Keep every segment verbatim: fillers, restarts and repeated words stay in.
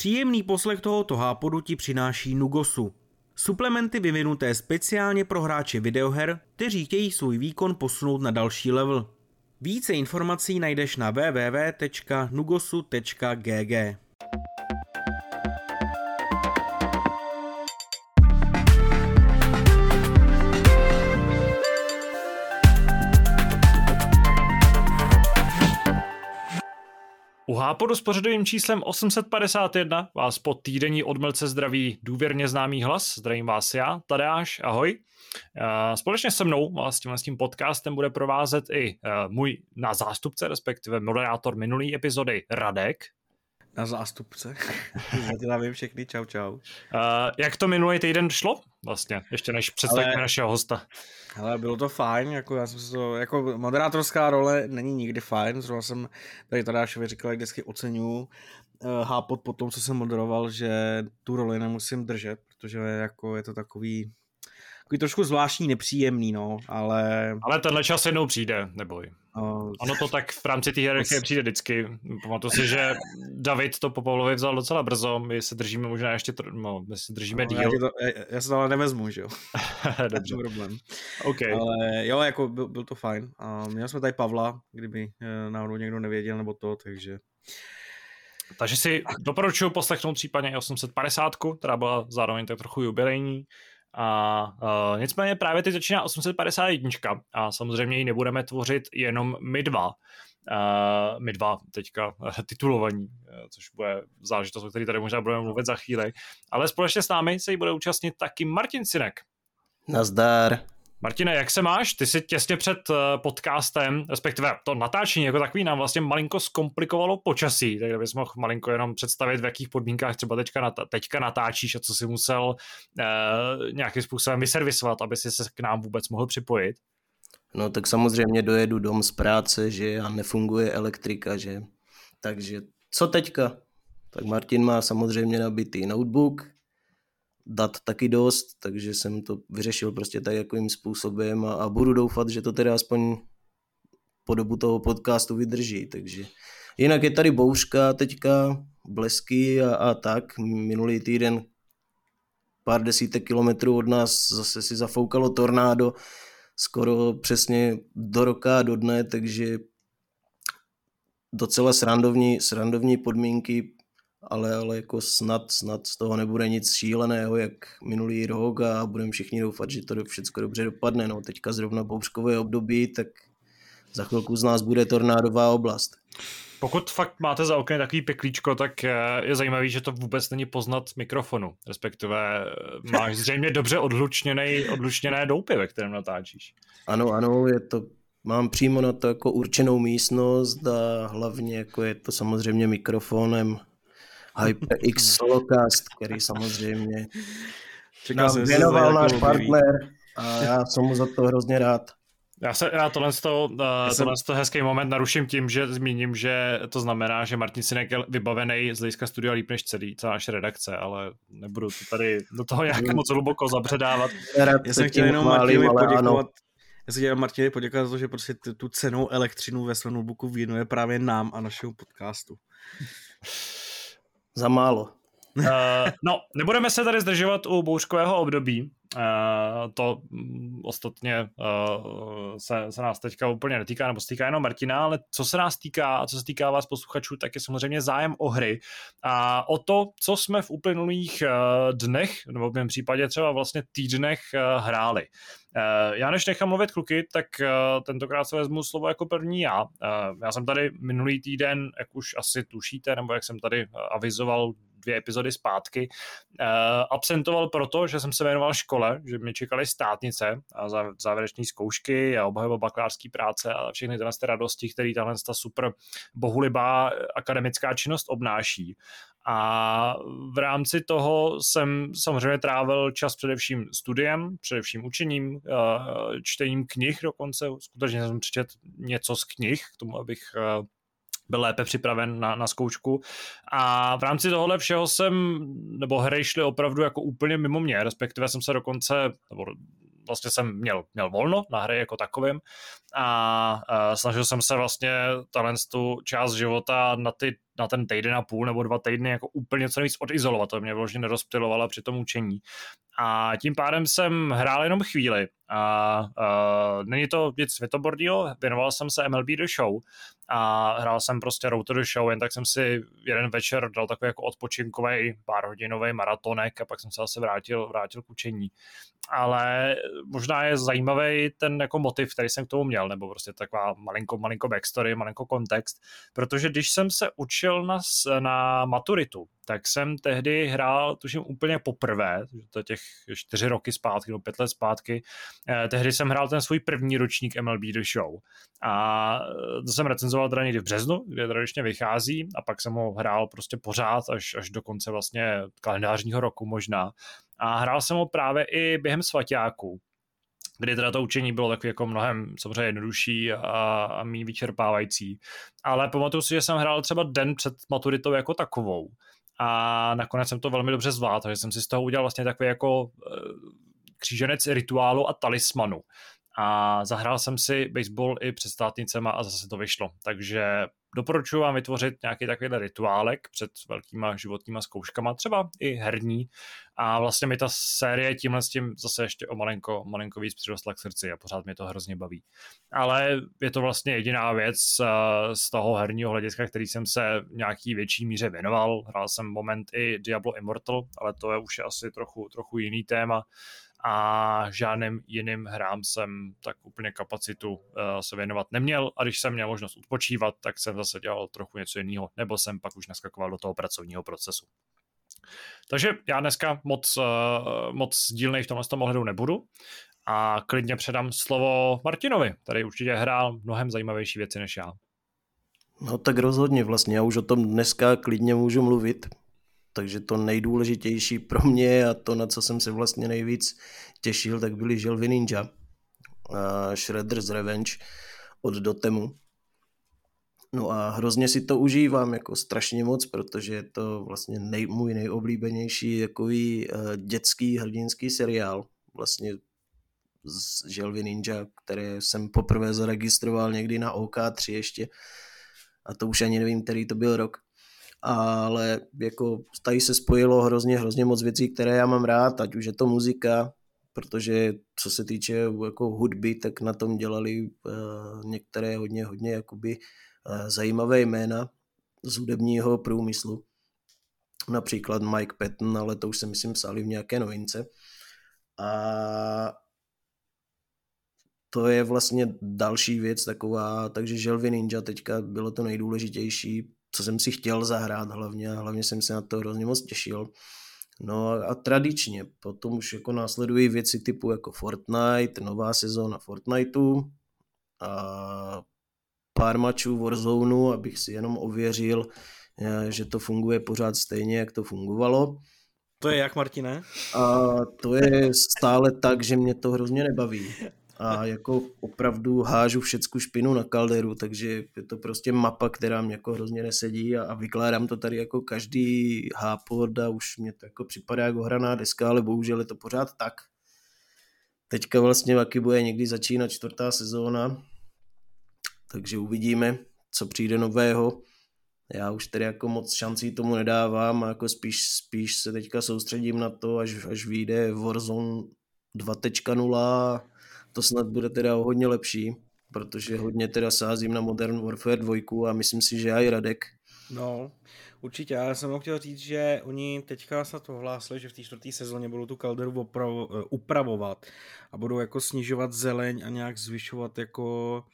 Příjemný poslech tohoto hápodu ti přináší Nugosu. Suplementy vyvinuté speciálně pro hráče videoher, kteří chtějí svůj výkon posunout na další level. Více informací najdeš na w w w tečka nugosu tečka g g. U hápodu s pořadovým číslem osm set padesát jedna vás po týdenní odmlce zdraví důvěrně známý hlas. Zdravím vás já, Tadeáš, ahoj. Společně se mnou vás tímhle s tím podcastem bude provázet i můj na zástupce, respektive moderátor minulý epizody Radek. Na zástupce. Dělávím všechny, čau, čau. Jak to minulý týden šlo vlastně, ještě než představíme ale, našeho hosta? Hele, bylo to fajn, jako já jsem to, jako moderátorská role není nikdy fajn, zrovna jsem tady Tadášovi říkal, jak vždycky oceňuju hápot po tom, co jsem moderoval, že tu roli nemusím držet, protože jako je to takový, takový trošku zvláštní, nepříjemný, no, ale... Ale tenhle čas jednou přijde, neboj. Oh. Ono to tak v rámci té hierarchie přijde vždycky. Pamatuju si, že David to po Pavlovi vzal docela brzo, my se držíme možná ještě, no, my se držíme no, díl. Já, to, já, já se to ale nevezmu, že jo? Dobře. Problém. Okay. Ale jo, jako byl, byl to fajn. A měli jsme tady Pavla, kdyby náhodou někdo nevěděl nebo to, takže... Takže si doporučuji poslechnout případně i osm set padesát, která byla zároveň tak trochu jubilejní. A uh, nicméně právě teď začíná osm set padesát jedna a samozřejmě ji nebudeme tvořit jenom my dva. Uh, my dva teďka titulovaní, což bude záležitost, o který tady možná budeme mluvit za chvíli. Ale společně s námi se jí bude účastnit taky Martin Sinek. Nazdar. Martine, jak se máš? Ty jsi těsně před podcastem, respektive to natáčení jako takový nám vlastně malinko zkomplikovalo počasí, takže bys mohl malinko jenom představit, v jakých podmínkách třeba teďka, teďka natáčíš a co jsi musel eh, nějakým způsobem vyservisovat, aby jsi se k nám vůbec mohl připojit. No tak samozřejmě dojedu dom z práce, že a nefunguje elektrika, že. Takže co teďka? Tak Martin má samozřejmě nabitý notebook, dat taky dost, takže jsem to vyřešil prostě takovým způsobem a, a budu doufat, že to teda aspoň po dobu toho podcastu vydrží, takže jinak je tady bouřka teďka, blesky a, a tak, minulý týden pár desítek kilometrů od nás zase si zafoukalo tornádo, skoro přesně do roka do dne, takže docela srandovní, srandovní podmínky. Ale, ale jako snad, snad z toho nebude nic šíleného, jak minulý rok a budeme všichni doufat, že to všechno dobře dopadne. No, teďka zrovna bouřkové období, tak za chvilku z nás bude tornádová oblast. Pokud fakt máte za oknem takový peklíčko, tak je zajímavý, že to vůbec není poznat mikrofonu, respektive máš zřejmě dobře odlučněné, odlučněné doupy, ve kterém natáčíš. Ano, ano, je to... Mám přímo na to jako určenou místnost a hlavně jako je to samozřejmě mikrofonem HyperX Solocast, který samozřejmě nám věnoval náš partner a já jsem mu za to hrozně rád. Já, se, já tohle z toho, já tohle jsem... hezký moment naruším tím, že zmíním, že to znamená, že Martin Sinek je vybavený z hlediska studia líp než celý, celá naše redakce, ale nebudu to tady do toho nějak moc hluboko zabředávat. Rád já jsem chtěl jenom Martinovi poděkovat. Já se dělám Martinovi poděkovat za to, že prostě tu cenou elektřinu ve svém notebooku věnuje právě nám a našemu podcastu. Za málo. Uh, no, nebudeme se tady zdržovat u bouřkového období. Uh, to ostatně uh, se, se nás teďka úplně netýká, nebo se týká jenom Martina, ale co se nás týká a co se týká vás posluchačů, tak je samozřejmě zájem o hry a o to, co jsme v uplynulých uh, dnech, nebo v mém případě třeba vlastně týdnech uh, hráli. Uh, já než nechám mluvit kluky, tak uh, tentokrát se vezmu slovo jako první já. Uh, já jsem tady minulý týden, jak už asi tušíte, nebo jak jsem tady uh, avizoval, dvě epizody zpátky. Uh, absentoval proto, že jsem se věnoval škole, že mě čekaly státnice a závěreční zkoušky a obhajoba bakalářské práce a všechny tyhle radosti, které tahle ta super bohulibá akademická činnost obnáší. A v rámci toho jsem samozřejmě trávil čas především studiem, především učením, čtením knih dokonce. Skutečně jsem přečetl něco z knih, k tomu abych byl lépe připraven na, na zkoušku a v rámci tohohle všeho jsem, nebo hry šly opravdu jako úplně mimo mě, respektive jsem se dokonce, nebo vlastně jsem měl, měl volno na hry jako takovým a, a snažil jsem se vlastně tato část života na ty na ten týden a půl nebo dva týdny jako úplně co nejvíc odizolovat, to mě vložně nerozptylovalo při tom učení. A tím pádem jsem hrál jenom chvíli. A, a není to nic světoborného, věnoval jsem se M L B The Show a hrál jsem prostě Road to The Show, jen tak jsem si jeden večer dal takový jako odpočinkovej párhodinový maratonek a pak jsem se zase vrátil, vrátil k učení. Ale možná je zajímavý ten jako motiv, který jsem k tomu měl, nebo prostě taková malinko, malinko backstory, malinko kontext, protože když jsem se učil na, na maturitu, tak jsem tehdy hrál, tuším úplně poprvé, to těch čtyři roky zpátky, nebo pět let zpátky, eh, tehdy jsem hrál ten svůj první ročník M L B The Show. A to jsem recenzoval teda někdy v březnu, kde tradičně vychází, a pak jsem ho hrál prostě pořád, až, až do konce vlastně kalendářního roku možná. A hrál jsem ho právě i během svaťáků, kdy teda to učení bylo takový jako mnohem samozřejmě jednodušší a, a méně vyčerpávající. Ale pamatuju si, že jsem hrál třeba den před maturitou jako takovou. A nakonec jsem to velmi dobře zvládl, takže jsem si z toho udělal vlastně takový jako kříženec rituálu a talismanu. A zahrál jsem si baseball i před státnicema a zase to vyšlo. Takže doporučuji vám vytvořit nějaký takovýhle rituálek před velkýma životníma zkouškama, třeba i herní. A vlastně mi ta série tímhle s tím zase ještě o malinko, malinko víc přirostla k srdci a pořád mě to hrozně baví. Ale je to vlastně jediná věc z toho herního hlediska, který jsem se nějaký větší míře věnoval. Hrál jsem moment i Diablo Immortal, ale to je už asi trochu, trochu jiný téma. A žádným jiným hrám jsem tak úplně kapacitu uh, se věnovat neměl a když jsem měl možnost odpočívat, tak jsem zase dělal trochu něco jiného, nebo jsem pak už naskakoval do toho pracovního procesu. Takže já dneska moc, uh, moc dílnej v tomhle tom ohledu nebudu a klidně předám slovo Martinovi, který určitě hrál mnohem zajímavější věci než já. No tak rozhodně vlastně, já už o tom dneska klidně můžu mluvit. Takže to nejdůležitější pro mě a to, na co jsem se vlastně nejvíc těšil, tak byly Želvy Ninja a Shredder's Revenge od Dotemu. No a hrozně si to užívám jako strašně moc, protože je to vlastně nej, můj nejoblíbenější takový dětský hrdinský seriál vlastně z Želvy Ninja, které jsem poprvé zaregistroval někdy na O K tři ještě a to už ani nevím, který to byl rok. Ale jako tady se spojilo hrozně, hrozně moc věcí, které já mám rád, ať už je to muzika, protože co se týče jako hudby, tak na tom dělali uh, některé hodně, hodně jakoby, uh, zajímavé jména z hudebního průmyslu. Například Mike Patton, ale to už se myslím psali v nějaké novince. A to je vlastně další věc taková, takže Želvy Ninja teďka bylo to nejdůležitější, co jsem si chtěl zahrát hlavně a hlavně jsem se na to hrozně moc těšil. No a tradičně potom už jako následují věci typu jako Fortnite, nová sezóna Fortniteu a pár mačů Warzoneu, abych si jenom ověřil, že to funguje pořád stejně, jak to fungovalo. To je jak, Martine? A to je stále tak, že mě to hrozně nebaví. A jako opravdu hážu všecku špinu na Calderu, takže je to prostě mapa, která mě jako hrozně nesedí a, a vykládám to tady jako každý hápod a už mě to jako připadá jako hraná deska, ale bohužel je to pořád tak. Teďka vlastně taky bude někdy začínat čtvrtá sezóna, takže uvidíme, co přijde nového. Já už tady jako moc šancí tomu nedávám a jako spíš, spíš se teďka soustředím na to, až, až vyjde Warzone dva tečka nula. To snad bude teda hodně lepší, protože hodně teda sázím na Modern Warfare dva a myslím si, že já i Radek. No, určitě, já jsem chtěl říct, že oni teďka snad ohlásili, že v té čtvrté sezóně budou tu Calderu opravo, upravovat a budou jako snižovat zeleň a nějak zvyšovat jako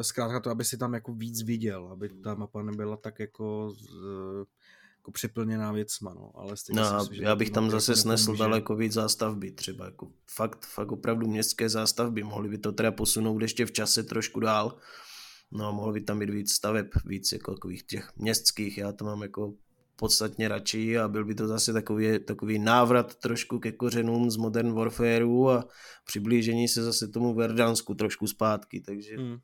zkrátka to, aby si tam jako víc viděl, aby ta mapa nebyla tak jako... Z... jako přeplněná věcma, no, ale stejně no, si, já bych tam zase snesl daleko víc zástavby, třeba jako fakt, fakt opravdu městské zástavby, mohli by to teda posunout ještě v čase trošku dál, no a mohlo by tam být víc staveb, víc jako takových těch městských, já to mám jako podstatně radši a byl by to zase takový, takový návrat trošku ke kořenům z Modern Warfareu a přiblížení se zase tomu Verdansku trošku zpátky, takže hmm.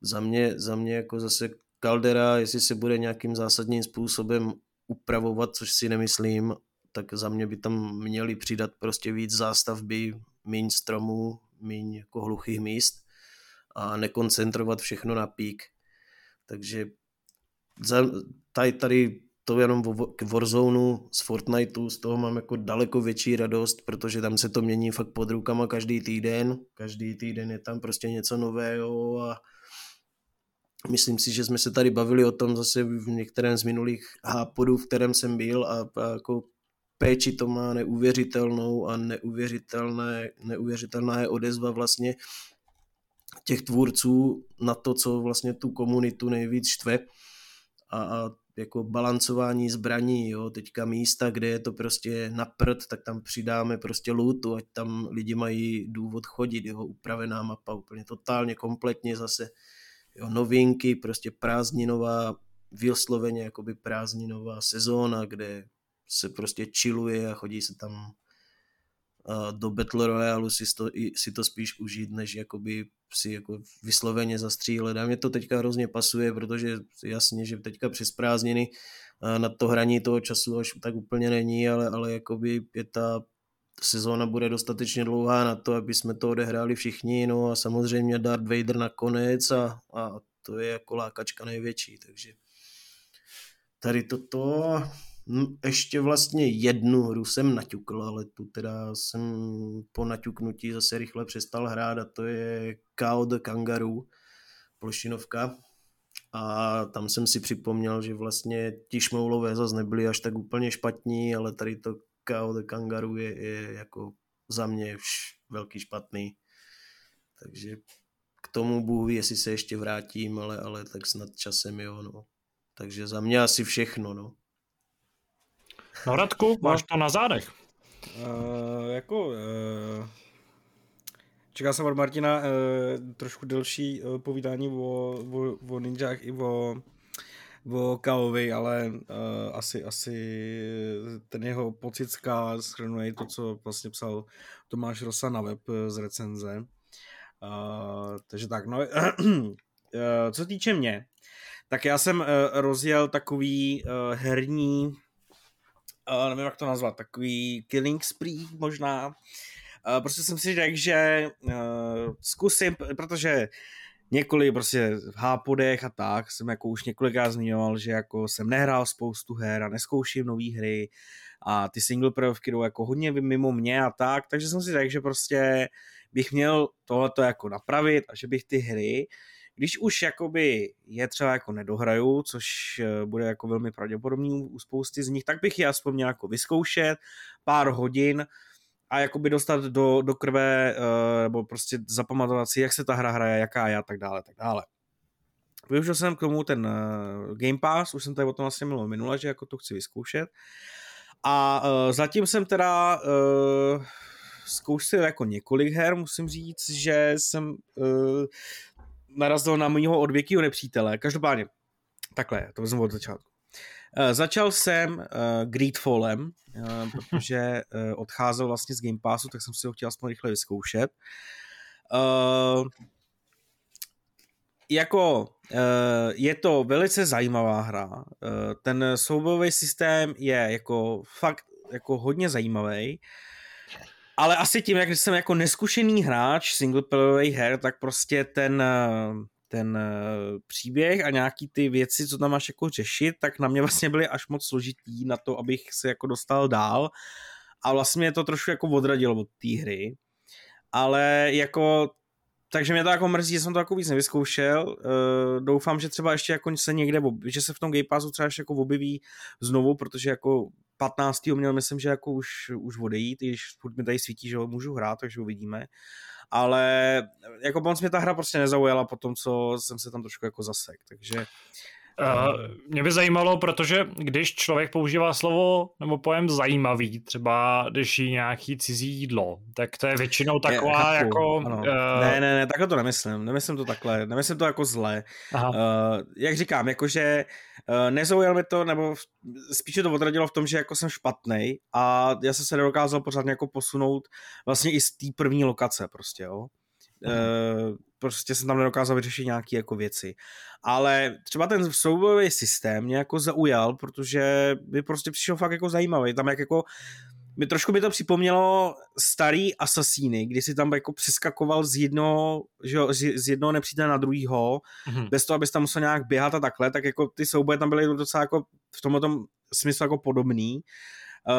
za mě, za mě jako zase Caldera, jestli se bude nějakým zásadním způsobem upravovat, což si nemyslím, tak za mě by tam měli přidat prostě víc zástavby, míň stromů, míň jako hluchých míst a nekoncentrovat všechno na pík. Takže za, tady, tady to jenom k Warzone z Fortniteu, z toho mám jako daleko větší radost, protože tam se to mění fakt pod rukama každý týden. Každý týden je tam prostě něco nového a myslím si, že jsme se tady bavili o tom zase v některém z minulých hápodů, v kterém jsem byl a, a jako péči to má neuvěřitelnou a neuvěřitelné, neuvěřitelná je odezva vlastně těch tvůrců na to, co vlastně tu komunitu nejvíc štve a, a jako balancování zbraní, jo, teďka místa, kde je to prostě na prd, tak tam přidáme prostě lootu, ať tam lidi mají důvod chodit, jeho upravená mapa úplně totálně, kompletně zase, jo, novinky, prostě prázdninová, vysloveně jakoby prázdninová sezóna, kde se prostě chilluje a chodí se tam uh, do Battle Royale si to, si to spíš užít, než jakoby si jako vysloveně zastřílet. A mě to teďka hrozně pasuje, protože jasně, že teďka přes prázdniny uh, na to hraní toho času až tak úplně není, ale, ale jakoby je ta sezóna bude dostatečně dlouhá na to, aby jsme to odehráli všichni, no a samozřejmě Darth Vader nakonec a, a to je jako lákačka největší, takže tady toto. No, ještě vlastně jednu hru jsem naťukl, ale tu teda jsem po naťuknutí zase rychle přestal hrát a to je Cow the Kangaroo, plošinovka. A tam jsem si připomněl, že vlastně ti šmoulové zase nebyli až tak úplně špatní, ale tady to Cow the Kangaroo je, je jako za mě velký špatný. Takže k tomu bůh ví, jestli se ještě vrátím, ale, ale tak snad časem jo, no. Takže za mě asi všechno, no. No Radku, máš to na zádech. Uh, jako, uh, čekal jsem od Martina uh, trošku delší uh, povídání o, o, o ninjách i o, o Kaovi, ale uh, asi, asi ten jeho pocit zká shrnuje to, co vlastně psal Tomáš Rosa na web z recenze. Uh, takže tak, no, uh, co týče mě, tak já jsem uh, rozjel takový uh, herní Uh, nevím, jak to nazvat, takový killing spree možná. Uh, prostě jsem si řekl, že uh, zkusím, protože několik prostě v hápodech a tak jsem jako už několikrát zmiňoval, že jako jsem nehrál spoustu her a neskouším nový hry a ty single prvky jdou jako hodně mimo mě a tak, takže jsem si řekl, že prostě bych měl tohleto jako napravit a že bych ty hry, když už jakoby je třeba jako nedohraju, což bude jako velmi pravděpodobný u spousty z nich, tak bych je aspoň měl jako vyzkoušet pár hodin a jakoby dostat do, do krve uh, nebo prostě zapamatovat si, jak se ta hra hraje, jaká je a tak dále, tak dále. Využil jsem k tomu ten uh, Game Pass, už jsem tady o tom vlastně mluvil minule, že jako to chci vyzkoušet a uh, zatím jsem teda uh, zkoušel jako několik her, musím říct, že jsem uh, narazil na mýho odvěkýho nepřítele. Každopádně, takhle, to vezmu od začátku. E, začal jsem e, Greedfallem, e, protože e, odcházel vlastně z Game Passu, tak jsem si ho chtěl aspoň rychle vyzkoušet. E, jako e, je to velice zajímavá hra. E, ten soubojový systém je jako fakt jako hodně zajímavý. Ale asi tím, jak jsem jako neskušený hráč singleplayerových her, tak prostě ten, ten příběh a nějaký ty věci, co tam máš jako řešit, tak na mě vlastně byly až moc složitý na to, abych se jako dostal dál. A vlastně mě to trošku jako odradilo od té hry. Ale jako, takže mě to jako mrzí, že jsem to jako víc nevyzkoušel. Doufám, že třeba ještě jako se někde, že se v tom Game Passu třeba ještě jako objeví znovu, protože jako patnáctého měl, myslím, že jako už, už odejít, i když furt mi tady svítí, že ho můžu hrát, takže uvidíme. Ale jako moc mě ta hra prostě nezaujala po tom, co jsem se tam trošku jako zasek, takže... Uh, mě by zajímalo, protože když člověk používá slovo nebo pojem zajímavý, třeba když jí nějaký cizí jídlo, tak to je většinou taková je, jako... Uh... Ne, ne, ne, takhle to nemyslím, nemyslím to takhle, nemyslím to jako zle. Uh, jak říkám, jakože uh, nezaujal mi to, nebo spíše to odradilo v tom, že jako jsem špatnej a já jsem se nedokázal pořádně jako posunout vlastně i z té první lokace prostě, jo. Uh-huh. Uh, prostě jsem tam nedokázal vyřešit nějaké jako věci. Ale třeba ten soubojový systém mě jako zaujal, protože by prostě přišel fakt jako zajímavý. Tam jak jako mi trošku by to připomnělo starý Asasíny, kdy si tam jako přeskakoval z jednoho, že, z jednoho nepřítele na druhýho, mm-hmm. bez toho, abys tam musel nějak běhat a takhle, tak jako ty souboje tam byly docela jako v tomto smyslu jako podobný.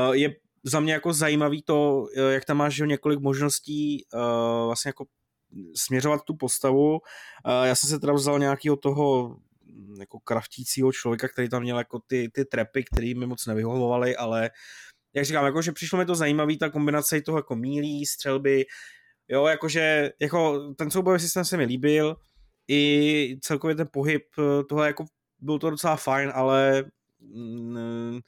Uh, je za mě jako zajímavý to, jak tam máš několik možností uh, vlastně jako směřovat tu postavu. Uh, já jsem se teda vzal nějakého toho jako kraftícího člověka, který tam měl jako ty, ty trepy, který mi moc nevyhovovaly, ale jak říkám, jakože přišlo mi to zajímavý, ta kombinace i toho jako mílí, střelby, jo, jakože, jako ten soubojový systém se mi líbil, i celkově ten pohyb, tohle jako byl to docela fajn, ale mm,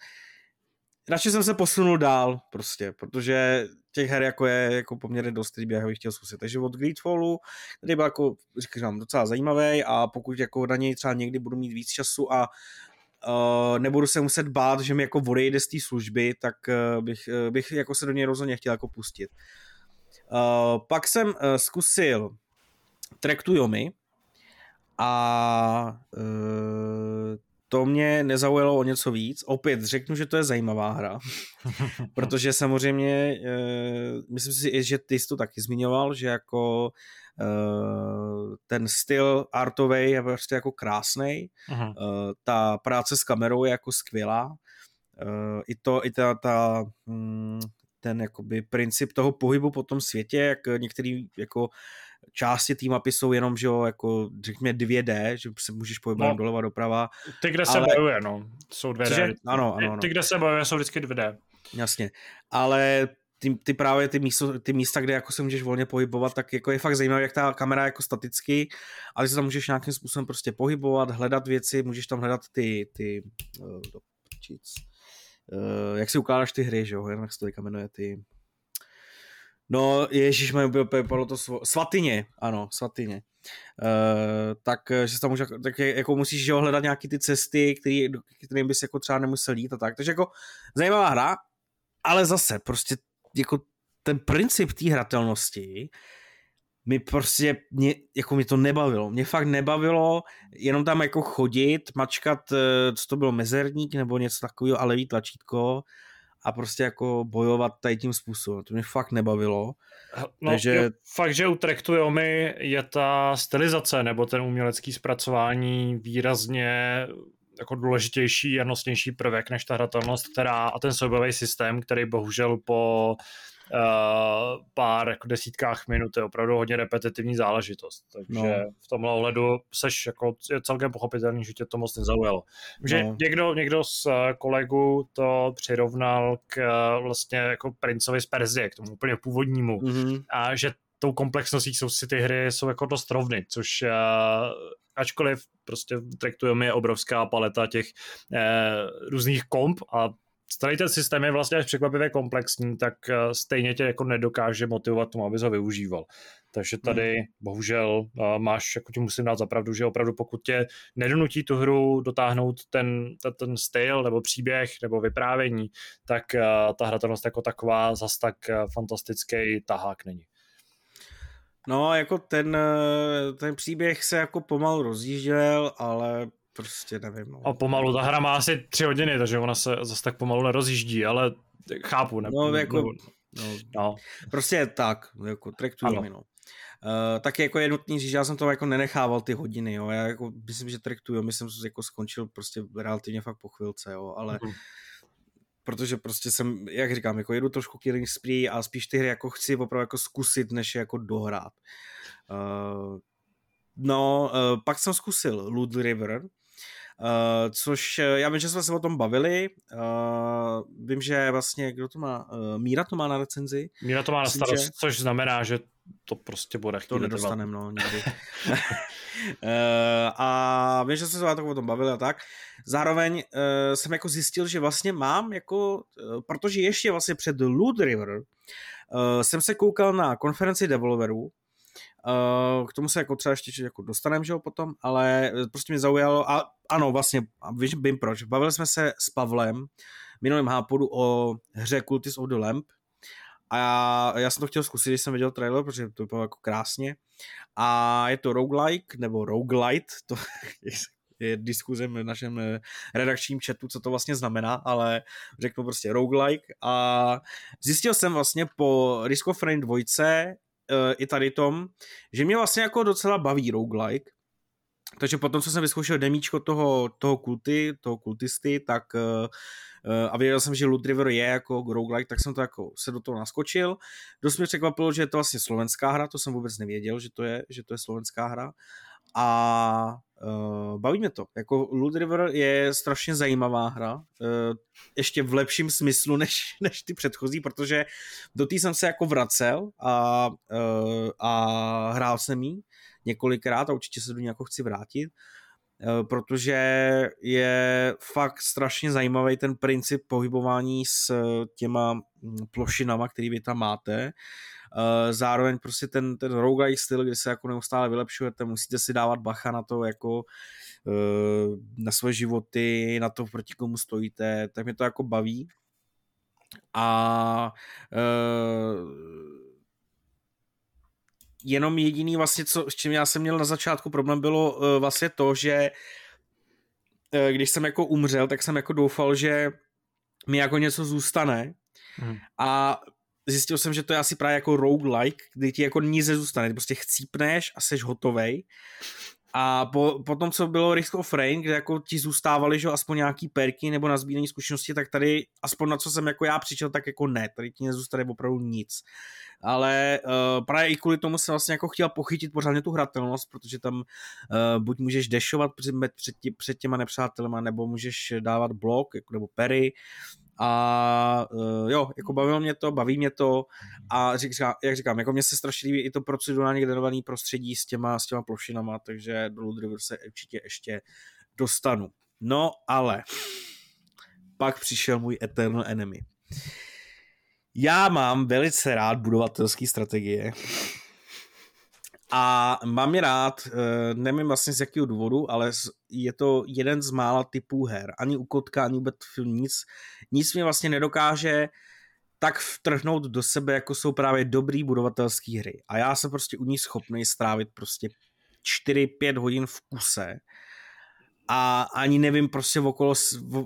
radši jsem se posunul dál, prostě, protože těch her jako je jako poměrně dost, který bych chtěl zkusit. Takže od Greedfallu, který byl jako, říkám, docela zajímavý a pokud jako na něj třeba někdy budu mít víc času a Uh, nebudu se muset bát, že mi jako odejde z té služby, tak uh, bych, uh, bych jako se do něj rozhodně chtěl jako pustit. Uh, pak jsem uh, zkusil Trek to Yomi a uh, to mě nezaujalo o něco víc. Opět řeknu, že to je zajímavá hra, protože samozřejmě uh, myslím si, že ty jsi to taky zmiňoval, že jako Uh, ten styl artovej je prostě jako krásnej. Uh, ta práce s kamerou je jako skvělá. Uh, I to, i ta, ta um, ten jakoby princip toho pohybu po tom světě, jak některý jako části té mapy jsou jenom, že jo, jako řekněme dvě dé, že se můžeš pohybovat no, doleva, doprava. Ty, kde ale... se bojuje, no, jsou dvě dé. Že... Ano, ano, ano. Ty, kde se bojuje, jsou vždycky dvě dé. Jasně, ale Ty, ty právě ty, místo, ty místa, kde jako se můžeš volně pohybovat, tak jako je fakt zajímavé, jak ta kamera jako staticky, ale se tam můžeš nějakým způsobem prostě pohybovat, hledat věci, můžeš tam hledat ty, ty uh, do pčic, uh, jak si ukládáš ty hry, že jo, jak se to teďka jmenuje, ty, no ježišme, bylo to svo... svatyně, ano, svatyně. Uh, tak, že tam může, tak jako musíš že hledat nějaký ty cesty, který, kterým bys jako třeba nemusel jít a tak, takže jako zajímavá hra, ale zase prostě jako ten princip té hratelnosti mi prostě mě, jako mě to nebavilo. Mě fakt nebavilo jenom tam jako chodit, mačkat, co to bylo, mezerník nebo něco takového, ale levý tlačítko a prostě jako bojovat tady tím způsobem. To mě fakt nebavilo. No, takže... jo, fakt, že u Trek to Yomi je ta stylizace nebo ten umělecký zpracování výrazně jako důležitější a nosnější prvek než ta hratelnost, která a ten soubojový systém, který bohužel po uh, pár jako desítkách minut je opravdu hodně repetitivní záležitost. Takže no, v tomhle ohledu seš jako je celkem pochopitelný, že tě to moc nezaujalo. Takže no, někdo, někdo z kolegů to přirovnal k vlastně jako princovi z Perzie, k tomu úplně původnímu. Mm-hmm. A že tou komplexností jsou si ty hry jsou jako dost rovny, což uh, ačkoliv prostě Trek to Yomi je obrovská paleta těch eh, různých komp a celý ten systém je vlastně až překvapivě komplexní, tak eh, stejně tě jako nedokáže motivovat tomu, abys ho využíval. Takže tady hmm. bohužel eh, máš, jako ti musím dát zapravdu, že opravdu pokud tě nedonutí tu hru dotáhnout ten, ten, ten styl nebo příběh nebo vyprávění, tak eh, ta hratelnost jako taková zas tak eh, fantastický tahák není. No, jako ten, ten příběh se jako pomalu rozjížděl, ale prostě nevím. No. A pomalu, ta hra má asi tři hodiny, takže ona se zase tak pomalu nerozjíždí, ale chápu. Ne, no, jako, nebo, no, no, prostě tak, jako Trek to Yomi, no. Uh, taky jako je nutný říct, já jsem to jako nenechával ty hodiny, jo, já jako myslím, že Trek to Yomi jsem jako skončil prostě relativně fakt po chvilce, jo, ale... Mm-hmm. Protože prostě jsem, jak říkám, jako jedu trošku killing spree a spíš ty hry jako chci opravdu jako zkusit, než je jako dohrát. Uh, no, uh, pak jsem zkusil Loot River, uh, což já vím, že jsme se o tom bavili. Uh, vím, že vlastně, kdo to má? Uh, Míra to má na recenzi. Míra to má na starost, že... což znamená, že to prostě bude chtít. To nedostaneme, no, nikdy. uh, a vím, že jsme se o tom bavili a tak. Zároveň uh, jsem jako zjistil, že vlastně mám jako, uh, protože ještě vlastně před Loot River uh, jsem se koukal na konferenci developerů, uh, k tomu se jako třeba ještě jako dostaneme, že jo, potom, ale prostě mě zaujalo a ano, vlastně, vím proč, bavili jsme se s Pavlem minulým hápodu o hře Cultist of the Lamp a já, já jsem to chtěl zkusit, když jsem viděl trailer, protože to bylo jako krásně a je to roguelike, nebo roguelite, to je diskuze v našem redakčním chatu, co to vlastně znamená, ale řeknu prostě roguelike a zjistil jsem vlastně po Risk of Rain dva i tady tom, že mě vlastně jako docela baví roguelike. Takže potom, co jsem vyzkoušel demíčko toho, toho kulty, toho kultisty, tak a věděl jsem, že Loot River je jako roguelike, tak jsem to jako se do toho naskočil. Dost mě překvapilo, že je to vlastně slovenská hra, to jsem vůbec nevěděl, že to je, že to je slovenská hra. A uh, baví mě to. Jako Loot River je strašně zajímavá hra, uh, ještě v lepším smyslu než, než ty předchozí, protože do té jsem se jako vracel a, uh, a hrál jsem jí několikrát a určitě se do ní jako chci vrátit, uh, protože je fakt strašně zajímavý ten princip pohybování s těma plošinama, který vy tam máte. Zároveň prostě ten, ten roguelike styl, kdy se jako neustále vylepšujete, musíte si dávat bacha na to, jako na své životy, na to, proti komu stojíte, tak mě to jako baví. A jenom jediný vlastně, co, s čím já jsem měl na začátku problém, bylo vlastně to, že když jsem jako umřel, tak jsem jako doufal, že mi jako něco zůstane. Hmm. A zjistil jsem, že to je asi právě jako roguelike, kdy ti jako nic nezůstane, ty prostě chcípneš a seš hotovej. A po, po tom, co bylo Risk of Rain, kde jako ti zůstávaly, že aspoň nějaký perky nebo nazbírané zkušenosti, tak tady aspoň na co jsem jako já přišel, tak jako ne, tady ti nezůstane opravdu nic. Ale uh, právě i kvůli tomu jsem vlastně jako chtěl pochytit pořádně tu hratelnost, protože tam uh, buď můžeš dešovat před, tě, před těma nepřátelema, nebo můžeš dávat blok, jako, nebo pery. A jo, jako bavilo mě to, baví mě to a říká, jak říkám, jako mě se strašně líbí i to procedurálně generované prostředí s těma, s těma plošinama, takže do Loot River se určitě ještě dostanu. No ale pak přišel můj Eternal Enemy. Já mám velice rád budovatelské strategie a mám je rád, nevím vlastně z jakého důvodu, ale je to jeden z mála typů her. Ani u Kotka, ani u Battlefield nic. Nic mě vlastně nedokáže tak vtrhnout do sebe, jako jsou právě dobrý budovatelské hry. A já jsem prostě u ní schopný strávit prostě čtyři pět hodin v kuse. A ani nevím prostě okolo,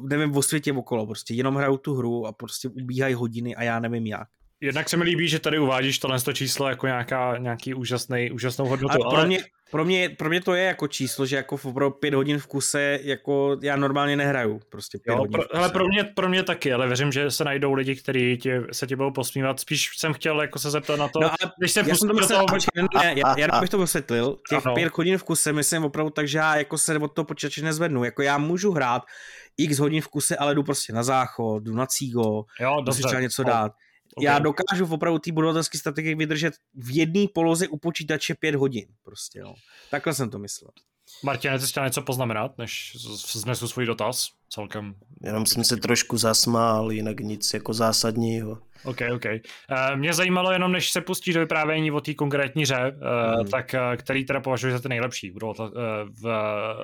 nevím o světě okolo, prostě jenom hraju tu hru a prostě ubíhají hodiny a já nevím jak. Jednak se mi líbí, že tady uvádíš tohle číslo jako nějaká, nějaký úžasný, úžasnou hodnotu. Ale pro mě, pro, mě, pro mě to je jako číslo, že jako pro pět hodin v kuse jako já normálně nehraju. Prostě pět jo, hodin pro, ale pro mě, pro mě taky, ale věřím, že se najdou lidi, kteří tě, se tě budou posmívat. Spíš jsem chtěl jako se zeptat na to, no, když se pustím do toho... Ne, já, já bych to vysvětlil. Těch pět hodin v kuse myslím opravdu tak, že já jako se od toho počítače nezvednu. Jako já můžu hrát x hodin v kuse, ale jdu prostě na záchod, jdu na cígo, musím třeba něco dát. Okay. Já dokážu opravdu té budovatelské strategie vydržet v jedné poloze u počítače pět hodin. Prostě, jo. Takhle jsem to myslel. Martine, jsi chtěl něco poznamenat, než znesu svůj dotaz celkem? Jenom jsem se trošku zasmál, jinak nic jako zásadního. OK, OK. Mě zajímalo jenom, než se pustíš do vyprávění o té konkrétní hře, hmm. tak který teda považuješ za ty nejlepší v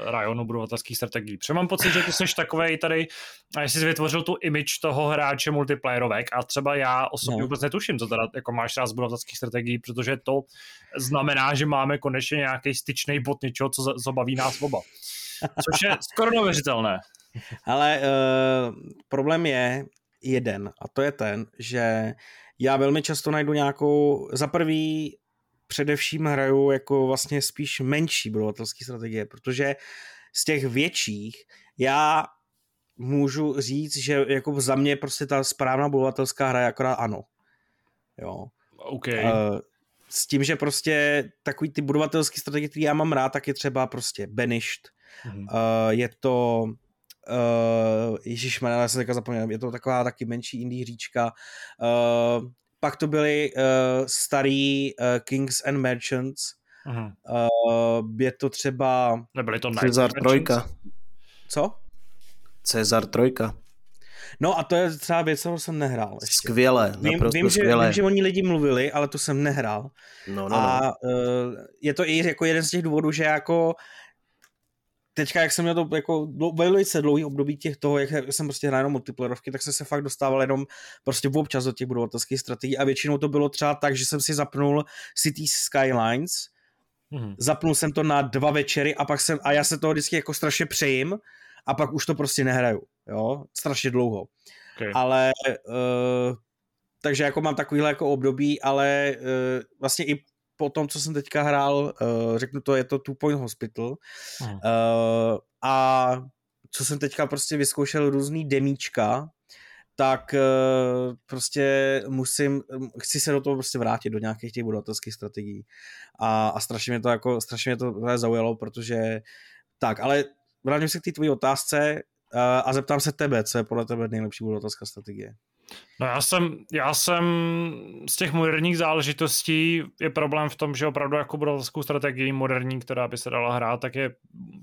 rajonu budovatelských strategií. Protože mám pocit, že ty jsi takovej tady, a jsi vytvořil tu image toho hráče multiplayerovek a třeba já osobně no. vůbec netuším, co teda jako máš rád z budovatelských strategií, protože to znamená, že máme konečně nějaký styčný bod něčeho, co zabaví nás oba. Což je skoro neuvěřitelné. Ale uh, problém je jeden a to je ten, že já velmi často najdu nějakou, za prvý především hraju jako vlastně spíš menší budovatelské strategie, protože z těch větších já můžu říct, že jako za mě prostě ta správná budovatelská hra je akorát ano. Jo. Okay. Uh, s tím, že prostě takový ty budovatelské strategie, které já mám rád, tak je třeba prostě Banished, mm-hmm. uh, je to Uh, ježišmane, já jsem teďka zapomněl, je to taková taky menší indie hříčka. Uh, pak to byly uh, starý uh, Knights and Merchants. Uh-huh. Uh, je to třeba... Nebyly to Caesar tři. Co? Caesar tři. No a to je třeba věc, kterou jsem nehrál. Ještě. Skvělé, vím, naprosto vím, skvělé. Že, vím, že oni lidi mluvili, ale to jsem nehrál. No, no, a no. Uh, je to i jako jeden z těch důvodů, že jako teďka, jak jsem měl to jako velice dlouhý období těch toho, jak jsem prostě hrál jenom multiplayerovky, tak jsem se fakt dostával jenom prostě občas do těch budovatelských strategií a většinou to bylo třeba tak, že jsem si zapnul City Skylines Mm-hmm. Zapnul jsem to na dva večery a pak jsem, a já se toho vždycky jako strašně přejím a pak už to prostě nehraju, jo, strašně dlouho. Okay. Ale uh, takže jako mám takovýhle jako období, ale uh, vlastně i po tom, co jsem teďka hrál, uh, řeknu to, je to Two Point Hospital. Mm. Uh, a co jsem teďka prostě vyzkoušel různý demíčka, tak uh, prostě musím, chci se do toho prostě vrátit, do nějakých těch budovatelských strategií. A, a strašně mě to jako, strašně mě to zaujalo, protože tak, ale vrátím se k té tvojí otázce uh, a zeptám se tebe, co je podle tebe nejlepší budovatelská strategie. No já jsem, já jsem z těch moderních záležitostí je problém v tom, že opravdu jako budovatelskou strategii moderní, která by se dala hrát, tak je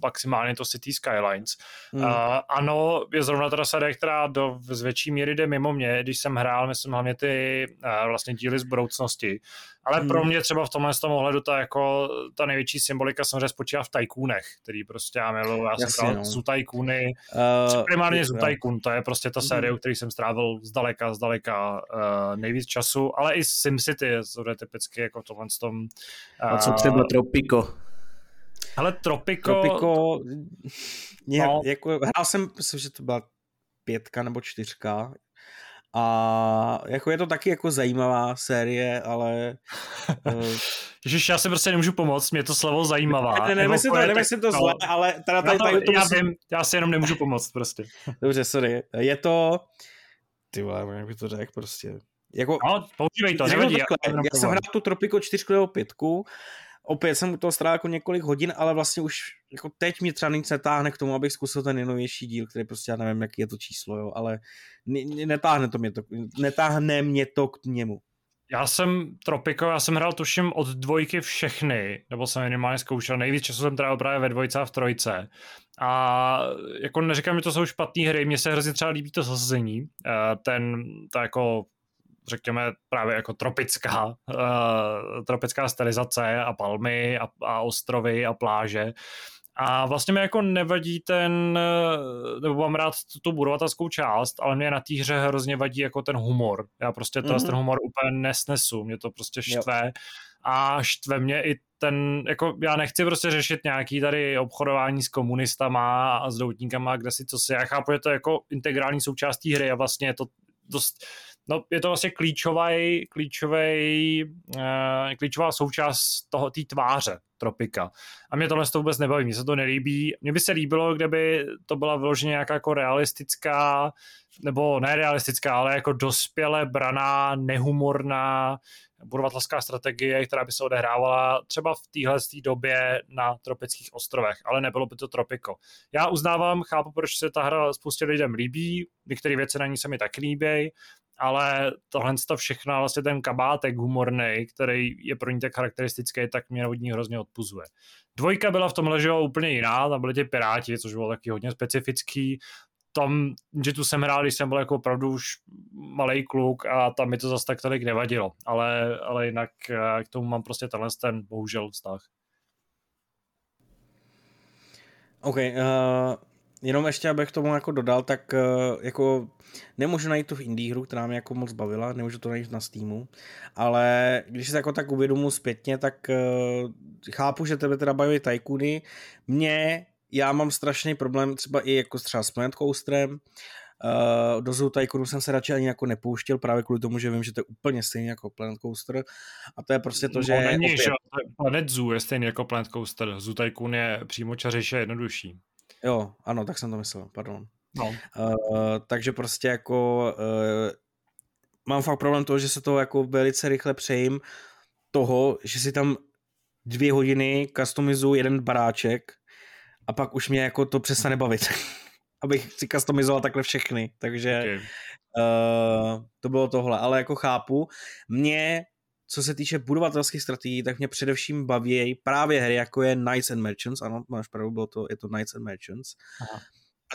maximálně to City Skylines. Mm. Uh, ano, je zrovna teda série, která do z větší míry jde mimo mě, když jsem hrál, myslím hlavně ty uh, vlastně díly z budoucnosti. Ale mm. pro mě třeba v tomhle z toho ohledu ta, jako, ta největší symbolika samozřejmě spočívá v Tycoonech, který prostě já miluji. Já jsem hrál Zoo Tycoony, uh, primárně Zoo Tycoon, to je prostě ta série, mm. který jsem strávil zdaleka zdaleka uh, nejvíc času, ale i SimCity je typicky jako tohle s tom. Uh, A co třeba Tropico? Ale Tropico... Tropico... Nějak, no. Jako, hrál jsem, myslím, že to byla pětka nebo čtyřka. A jako je to taky jako zajímavá série, ale... Uh... Ježiš, já si prostě nemůžu pomoct, mě to slovo zajímavá. Ne, nemyslím to, nemyslím to zle, ale... Teda tady, tady, tady, já, musím... vím, já si jenom nemůžu pomoct prostě. Dobře, sorry. Je to... Ty vole, jak by to řekl prostě. Jako, no, používej to, nevadí. Já, já jsem hrál tu Tropico čtyřku nebo pětku, opět jsem u toho strávil jako několik hodin, ale vlastně už jako teď mě třeba nic netáhne k tomu, abych zkusil ten nejnovější díl, který prostě já nevím, jaký je to číslo, jo, ale netáhne to mě to, netáhne mě to k němu. Já jsem Tropico, já jsem hrál tuším od dvojky všechny, nebo jsem minimálně zkoušel, nejvíc času jsem trávil právě ve dvojce a v trojce. A jako neříkám, že to jsou špatný hry, mně se hrozně třeba líbí to zasazení, ten, ta jako, řekněme, právě jako tropická, uh, tropická stylizace a palmy a, a ostrovy a pláže. A vlastně mi jako nevadí ten, nebo mám rád tu budovatelskou část, ale mě na té hře hrozně vadí jako ten humor. Já prostě mm-hmm. ten humor úplně nesnesu, mě to prostě štve. Jo. A štve mě i ten, jako já nechci prostě řešit nějaký tady obchodování s komunistama a s doutníkama, kde si co si, já chápu, že to je jako integrální součástí hry a vlastně je to dost, no je to vlastně klíčový, klíčový, klíčová součást toho, té tváře Tropika. A mě tohle to vůbec nebaví, mně se to nelíbí. Mně by se líbilo, kdyby to byla vyloženě nějaká jako realistická, nebo ne realistická, ale jako dospěle braná, nehumorná budovatelská strategie, která by se odehrávala třeba v téhle době na tropických ostrovech, ale nebylo by to Tropico. Já uznávám, chápu, proč se ta hra spoustě lidem líbí, některé věci na ní se mi taky líbí, ale tohle to všechno, vlastně ten kabátek humornej, který je pro ní tak charakteristický, tak mě od ní hrozně odpuzuje. Dvojka byla v tomhle, že úplně jiná, tam byli ti piráti, což bylo taky hodně specifický. Tam, že tu jsem hrál, když jsem byl jako opravdu už malej kluk a tam mi to zase tak tolik nevadilo, ale, ale jinak k tomu mám prostě tenhle ten bohužel vztah. OK, uh, jenom ještě, abych tomu jako dodal, tak uh, jako nemůžu najít tu indie hru, která mě jako moc bavila, nemůžu to najít na Steamu, ale když se jako tak uvědomuji zpětně, tak uh, chápu, že tebe teda baví Tycoony, mě já mám strašný problém třeba i jako třeba s Planet Coasterem. Uh, do Zoo Tycoonu jsem se radši ani jako nepouštěl právě kvůli tomu, že vím, že to je úplně stejný jako Planet Coaster a to je prostě to, no, že... Není, opět... že Planet Zoo je stejný jako Planet Coaster. Zoo Tycoon je přímočařejší a jednodušší. Jo, ano, tak jsem to myslel, pardon. No. Uh, takže prostě jako uh, mám fakt problém toho, že se to jako velice rychle přejím toho, že si tam dvě hodiny customizuju jeden baráček a pak už mě jako to přestane bavit, abych si customizoval takhle všechny, takže okay. uh, to bylo tohle, ale jako chápu, mě, co se týče budovatelských strategií, tak mě především baví právě hry, jako je Knights and Merchants, ano, máš pravdu, bylo to, je to Knights and Merchants. Aha.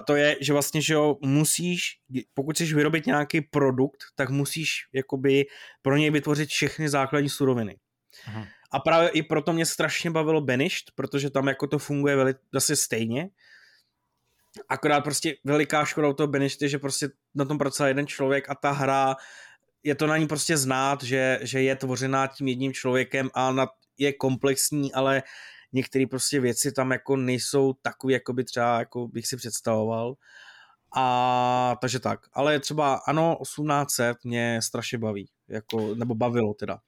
A to je, že vlastně, že jo, musíš, pokud chceš vyrobit nějaký produkt, tak musíš jakoby pro něj vytvořit všechny základní suroviny. Aha. A právě i proto mě strašně bavilo Banished, protože tam jako to funguje veli, zase stejně. Akorát prostě veliká škoda u toho Banished je, že prostě na tom pracoval jeden člověk a ta hra, je to na ní prostě znát, že, že je tvořená tím jedním člověkem a na, je komplexní, ale některé prostě věci tam jako nejsou takový, jako by třeba jako bych si představoval. A takže tak, ale třeba ano, osmnáct set mě strašně baví, jako, nebo bavilo teda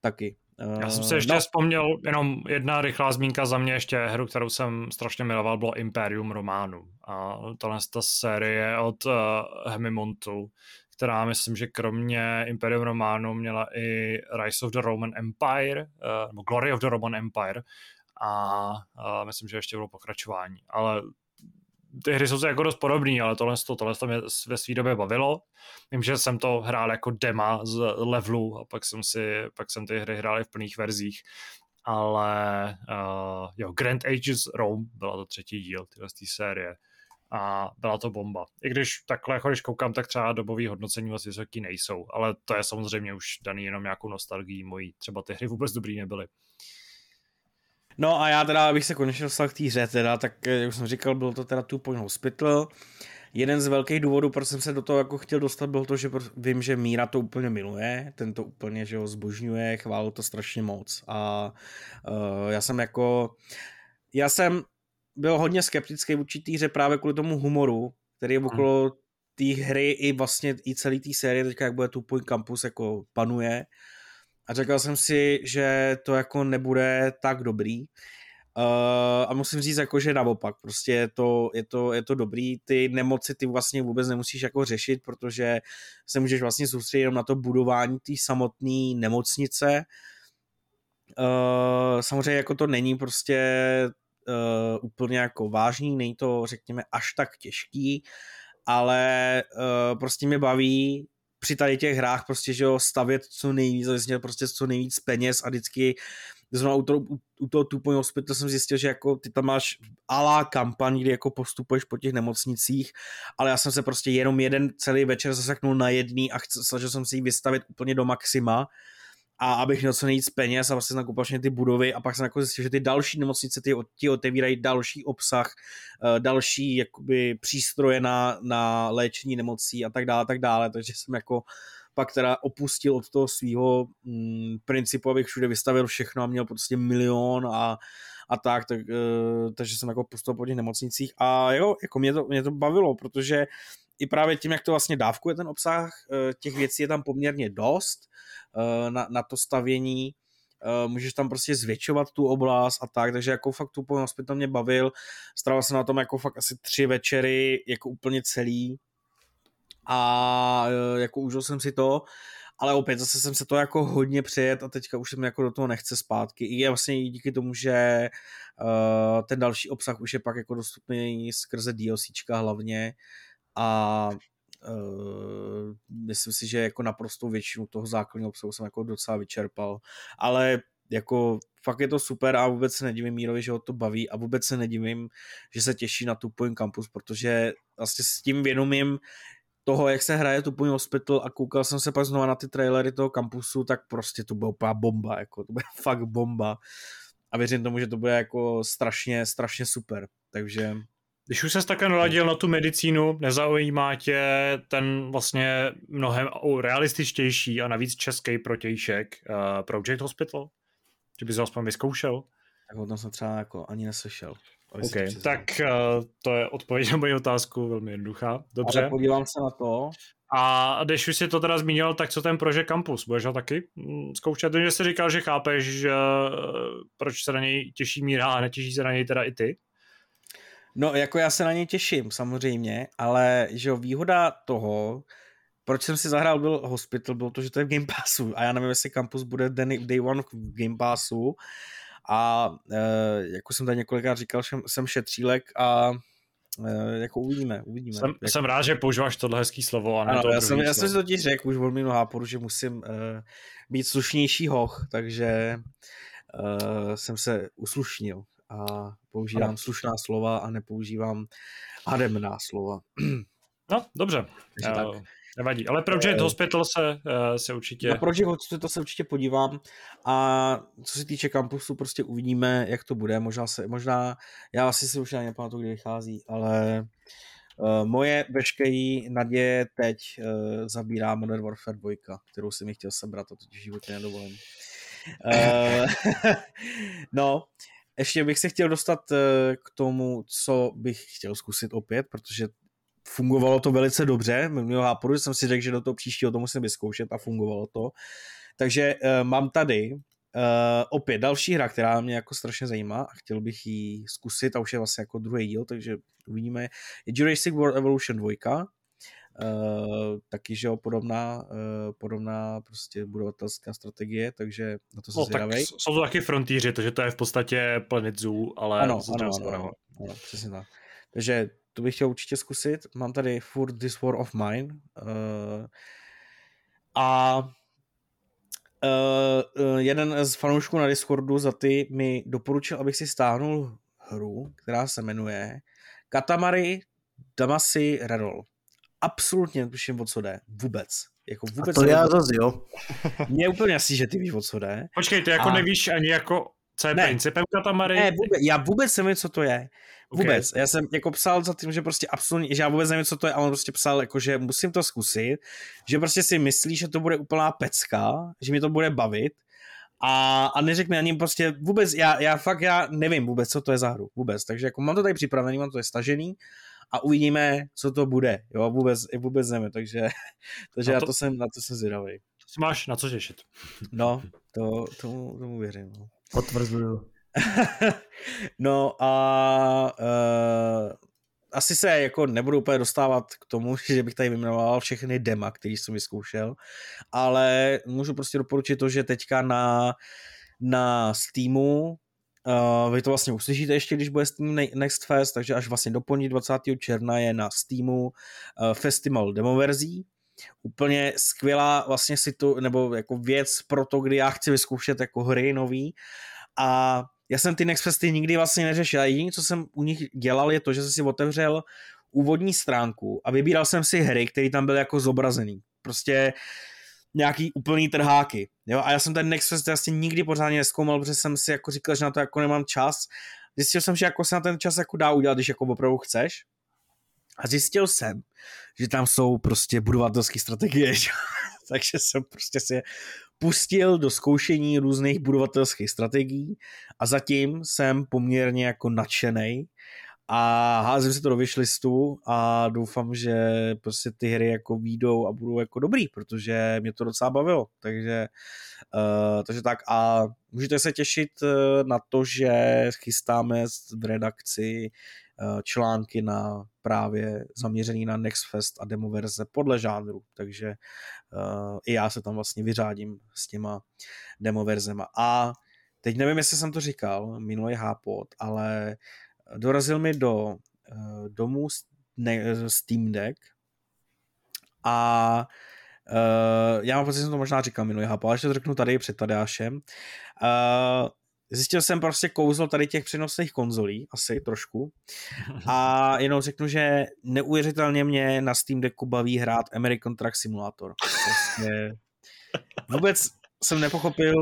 taky. Já jsem si ještě no. vzpomněl, jenom jedna rychlá zmínka za mě ještě hru, kterou jsem strašně miloval, bylo Imperium Romanum. A tohle je ta série od uh, Hemimontu, která myslím, že kromě Imperium Romanum měla i Rise of the Roman Empire, uh, nebo Glory of the Roman Empire a uh, myslím, že ještě bylo pokračování. Ale ty hry jsou se jako dost podobný, ale tohle, tohle to mě ve své době bavilo. Vím, že jsem to hrál jako dema z levelu a pak jsem, si, pak jsem ty hry hrál i v plných verzích. Ale uh, jo, Grand Ages Rome byla to třetí díl tyhle z té série a byla to bomba. I když takhle, jako když koukám, tak třeba dobový hodnocení moc vysoký nejsou, ale to je samozřejmě už daný jenom nějakou nostalgií mojí. Třeba ty hry vůbec dobrý nebyly. No a já teda, abych se konečně dostal k té hře teda, tak jak jsem říkal, byl to teda Two Point Hospital. Jeden z velkých důvodů, proč jsem se do toho jako chtěl dostat, byl to, že vím, že Míra to úplně miluje, ten to úplně, že ho zbožňuje, chválil to strašně moc. A uh, já jsem jako, já jsem byl hodně skeptický vůči té hře právě kvůli tomu humoru, který je okolo té hry i vlastně i celý té série, teďka jak bude Two Point Campus, jako panuje. A řekl jsem si, že to jako nebude tak dobrý. Uh, a musím říct, jako, že naopak. Prostě je to, je, to, je to dobrý. Ty nemoci ty vlastně vůbec nemusíš jako řešit, protože se můžeš vlastně soustředit jenom na to budování té samotné nemocnice. Uh, samozřejmě jako to není prostě uh, úplně jako vážný, není to řekněme až tak těžký, ale uh, prostě mě baví při tady těch hrách prostě, že jo, stavět co nejvíc, vlastně prostě co nejvíc peněz a vždycky zrovna u toho, u, u toho Two Point Hospital jsem zjistil, že jako ty tam máš a la kampaň, kdy jako postupuješ po těch nemocnicích, ale já jsem se prostě jenom jeden celý večer zaseknul na jedný a snažil jsem si ji vystavit úplně do maxima a abych měl co nejvíc peněz a vlastně nakoupil ty budovy a pak jsem jako zjistil, že ty další nemocnice ty, ty otevírají další obsah, další jakoby přístroje na, na léčení nemocí a tak dále, tak dále, takže jsem jako pak teda opustil od toho svýho mm, principu, abych všude vystavil všechno a měl prostě milion a, a tak, tak e, takže jsem jako pustil po těch nemocnicích a jo, jako mě to, mě to bavilo, protože i právě tím, jak to vlastně dávkuje ten obsah, těch věcí je tam poměrně dost na, na to stavění, můžeš tam prostě zvětšovat tu oblast a tak, takže jako fakt tu Point Hospital mě bavil, strávil jsem na tom jako fakt asi tři večery, jako úplně celý a jako užil jsem si to, ale opět zase jsem se to jako hodně přejet a teďka už jsem jako do toho nechce zpátky. I vlastně díky tomu, že ten další obsah už je pak jako dostupný skrze DLCčka hlavně, a uh, myslím si, že jako naprosto většinu toho základního obsahu jsem jako docela vyčerpal, ale jako fakt je to super a vůbec se nedivím Mírovi, že ho to baví a vůbec se nedivím, že se těší na Two Point Campus, protože vlastně s tím vědomím toho, jak se hraje Two Point Hospital a koukal jsem se pak znovu na ty trailery toho kampusu, tak prostě to byla úplná bomba, jako to byla fakt bomba a věřím tomu, že to bude jako strašně, strašně super, takže když už ses také naladil na tu medicínu, nezaujímá tě ten vlastně mnohem realističtější a navíc český protějšek uh, Project Hospital? Že bys ho aspoň vyzkoušel? Tak o tom jsem třeba jako ani neslyšel. Okay, tak uh, to je odpověď na moji otázku, velmi jednoduchá. Dobře. Ale podívám se na to. A když už jsi to teda zmínil, tak co ten Project Campus? Budeš ho taky zkoušet? Vím, že jsi říkal, že chápeš, že, proč se na něj těší Míra a netěší se na něj teda i ty? No, jako já se na něj těším, samozřejmě, ale že výhoda toho, proč jsem si zahrál byl Hospital, bylo to, že to je v Game Passu a já nevím, jestli Campus bude Day One v Game Passu a e, jako jsem tady několikrát říkal, jsem, jsem šetřílek a e, jako uvidíme, uvidíme. Jsem, jako... jsem rád, že používáš tohle hezký slovo. A ne ano, to já, jsem, já jsem si to ti řekl už od minulého háporu, že musím e, být slušnější hoch, takže e, jsem se uslušnil. A používám ano. slušná slova a nepoužívám hademná slova. No, dobře. Uh, tak. Nevadí. Ale Project Hospital se, uh, se určitě... Na Project Hospital se určitě podívám a co se týče kampusu, prostě uvidíme, jak to bude. Možná se, možná, já asi si už nepamatuju, kdy vychází, ale uh, moje veškerý naděje teď uh, zabírá Modern Warfare dva, kterou jsem mi chtěl sebrat a to v životě nedovolím. No, ještě bych se chtěl dostat k tomu, co bych chtěl zkusit opět, protože fungovalo to velice dobře, měl háporu, že jsem si řekl, že do toho příštího to musím vyzkoušet a fungovalo to. Takže uh, mám tady uh, opět další hra, která mě jako strašně zajímá a chtěl bych ji zkusit a už je vlastně jako druhý díl, takže uvidíme. Je Jurassic World Evolution dva, Uh, taky, že jo, podobná, uh, podobná prostě budovatelská strategie, takže na to se no, zvědavej. Tak jsou to taky frontíři, takže to je v podstatě Planet Zoo, ale... Ano, ano, ano, ano, ano, přesně tak. Takže to bych chtěl určitě zkusit. Mám tady furt This War of Mine uh, a uh, jeden z fanoušků na Discordu za ty mi doporučil, abych si stáhnul hru, která se jmenuje Katamari Damacy Redol. Absolutně netuším, o co jde. Vůbec. Jako vůbec a to já zase, jo. Mně je úplně jasný, že ty víš, o co jde. Počkej, ty jako a... nevíš ani jako, co je ne. principem Katamari? Ne, vůbec, já vůbec nevím, co to je. Vůbec. Okay. Já jsem jako psal za tím, že prostě absolutně, že já vůbec nevím, co to je, ale on prostě psal, jako, že musím to zkusit, že prostě si myslí, že to bude úplná pecka, že mi to bude bavit a, a neřekne ani prostě vůbec, já, já fakt já nevím vůbec, co to je za hru. Vůbec. Takže jako mám to tady připravený, mám to je stažený. A uvidíme, co to bude. Jo, vůbec, vůbec nevím, takže, takže to, já to jsem, na to jsem zvědavý. To si máš na co těšit. No, to, tomu, tomu věřím. No. Potvrzuju. No a uh, asi se jako nebudu úplně dostávat k tomu, že bych tady vyjmenoval všechny dema, který jsem vyzkoušel, ale můžu prostě doporučit to, že teďka na, na Steamu Uh, vy to vlastně uslyšíte ještě, když bude Steam Next Fest, takže až vlastně do pondělí dvacátého června je na Steamu uh, festival demoverzí. Úplně skvělá vlastně situ, nebo jako věc pro to, kdy já chci vyzkoušet jako hry nový. A já jsem ty Next Festy nikdy vlastně neřešil. A jediné, co jsem u nich dělal, je to, že jsem si otevřel úvodní stránku a vybíral jsem si hry, které tam byly jako zobrazený. Prostě nějaký úplný trháky. Jo? A já jsem ten Next Fest vlastně nikdy pořádně nezkoumal, protože jsem si jako říkal, že na to jako nemám čas. Zjistil jsem, že jako se na ten čas jako dá udělat, když jako opravdu chceš. A zjistil jsem, že tam jsou prostě budovatelské strategie. Že? Takže jsem prostě si pustil do zkoušení různých budovatelských strategií a zatím jsem poměrně jako nadšenej a házím si to do wishlistu a doufám, že prostě ty hry jako výjdou a budou jako dobrý, protože mě to docela bavilo, takže, uh, takže tak a můžete se těšit na to, že chystáme v redakci uh, články na právě zaměřený na Next Fest a demo verze podle žánru, takže uh, i já se tam vlastně vyřádím s těma demo verzema a teď nevím, jestli jsem to říkal, minulý hápod, ale dorazil mi do uh, domu ne, Steam Deck a uh, já mám pocit, že jsem to možná říkal minulý hápa, ale ještě to řeknu tady před Tadeášem. Uh, zjistil jsem prostě kouzlo tady těch přenosných konzolí, asi trošku, a jenom řeknu, že neuvěřitelně mě na Steam Decku baví hrát American Truck Simulator. Prostě vůbec jsem nepochopil,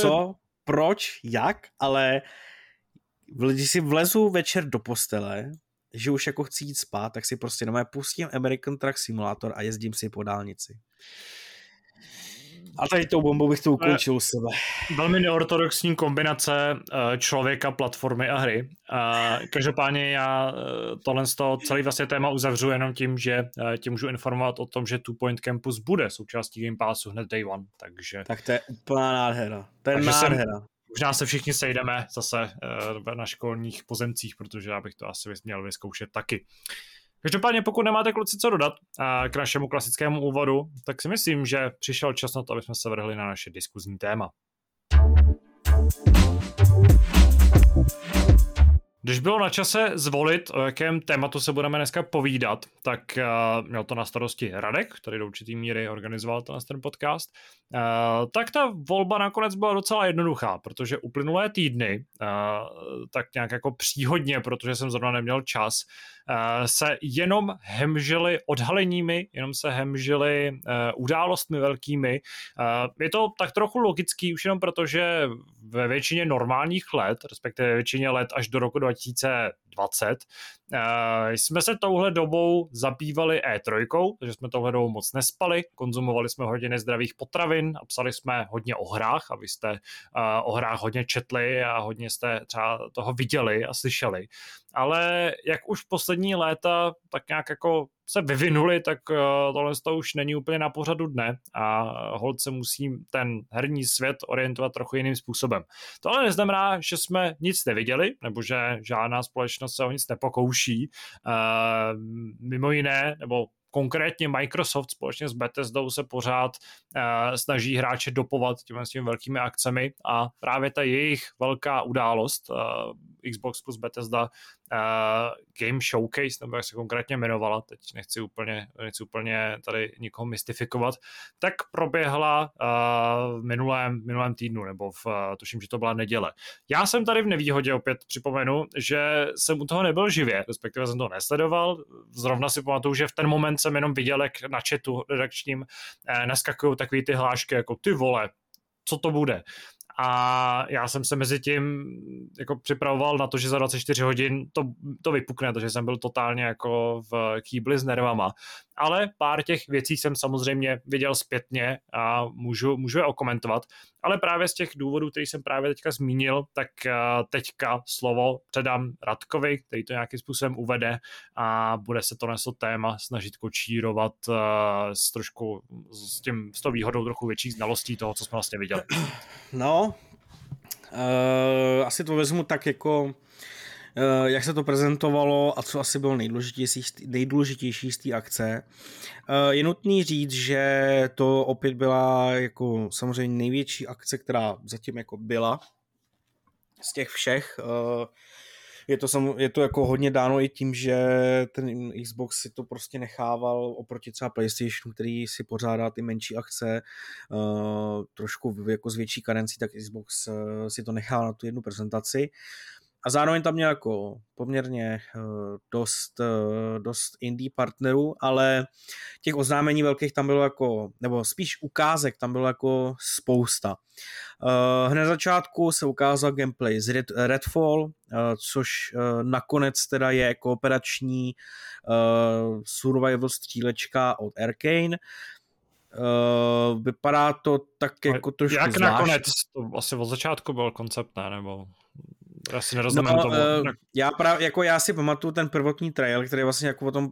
co, proč, jak, ale když si vlezu večer do postele, že už jako chci jít spát, tak si prostě normálně pustím American Truck Simulator a jezdím si po dálnici. A tady tou bombou bych to ukončil u sebe. Velmi neortodoxní kombinace člověka, platformy a hry. Každopádně já tohle z toho celý vlastně téma uzavřu jenom tím, že tě můžu informovat o tom, že Two Point Campus bude součástí Game Passu hned day one. Takže... Tak to je úplná nádhera. To je nádhera. Jsem... Možná se všichni sejdeme zase na školních pozemcích, protože já bych to asi měl vyzkoušet taky. Každopádně pokud nemáte kluci co dodat k našemu klasickému úvodu, tak si myslím, že přišel čas na to, abychom se vrhli na naše diskuzní téma. Když bylo na čase zvolit, o jakém tématu se budeme dneska povídat, tak uh, měl to na starosti Radek, který do určitý míry organizoval ten, ten podcast, uh, tak ta volba nakonec byla docela jednoduchá, protože uplynulé týdny, uh, tak nějak jako příhodně, protože jsem zrovna neměl čas, uh, se jenom hemžili odhaleními, jenom se hemžili uh, událostmi velkými. Uh, je to tak trochu logický, už jenom protože ve většině normálních let, respektive většině let až do roku dva tisíce dvacet. Jsme se touhle dobou zabývali E tři, takže jsme touhle dobou moc nespali, konzumovali jsme hodně zdravých potravin a psali jsme hodně o hrách a vy jste o hrách hodně četli a hodně jste třeba toho viděli a slyšeli. Ale jak už poslední léta tak nějak jako se vyvinuli, tak tohle to už není úplně na pořadu dne a holt se musí ten herní svět orientovat trochu jiným způsobem. To ale neznamená, že jsme nic neviděli, nebo že žádná společnost se o nic nepokouší. Mimo jiné, nebo konkrétně Microsoft společně s Bethesdou se pořád eh, snaží hráče dopovat těmi svými velkými akcemi a právě ta jejich velká událost eh, Xbox plus Bethesda eh, Game Showcase, nebo jak se konkrétně jmenovala, teď nechci úplně, nechci úplně tady nikoho mystifikovat, tak proběhla eh, v minulém, minulém týdnu, nebo v, tuším, že to byla neděle. Já jsem tady v nevýhodě, opět připomenu, že jsem u toho nebyl živě, respektive jsem to nesledoval, zrovna si pamatuju, že v ten moment jsem jenom viděl, jak na chatu redakčním eh, naskakují takový ty hlášky, jako ty vole, co to bude. A já jsem se mezi tím jako připravoval na to, že za dvacet čtyři hodin to, to vypukne, takže jsem byl totálně jako v kýbli s nervama. Ale pár těch věcí jsem samozřejmě viděl zpětně a můžu, můžu je okomentovat. Ale právě z těch důvodů, který jsem právě teďka zmínil, tak teďka slovo předám Radkovi, který to nějakým způsobem uvede a bude se to neso téma snažit kočírovat s trošku s tím s tou výhodou trochu větší znalostí toho, co jsme vlastně viděli. No, uh, asi to vezmu tak jako jak se to prezentovalo a co asi bylo nejdůležitější, nejdůležitější z té akce. Je nutný říct, že to opět byla jako samozřejmě největší akce, která zatím jako byla z těch všech. Je to, sam, je to jako hodně dáno i tím, že ten Xbox si to prostě nechával oproti třeba PlayStationu, který si pořádá ty menší akce trošku jako s větší karencí, tak Xbox si to nechal na tu jednu prezentaci. A zároveň tam měl jako poměrně dost, dost indie partnerů, ale těch oznámení velkých tam bylo jako, nebo spíš ukázek tam bylo jako spousta. Hned na začátku se ukázal gameplay z Red, Redfall, což nakonec teda je kooperační survival střílečka od Arkane. Vypadá to tak jako trošku zvlášť. Jak nakonec? To asi od začátku byl koncept, ne? Nebo... Já si nerozumím no, tomu. Já, prav, jako já si pamatuju ten prvotní trail, který vlastně jako o tom,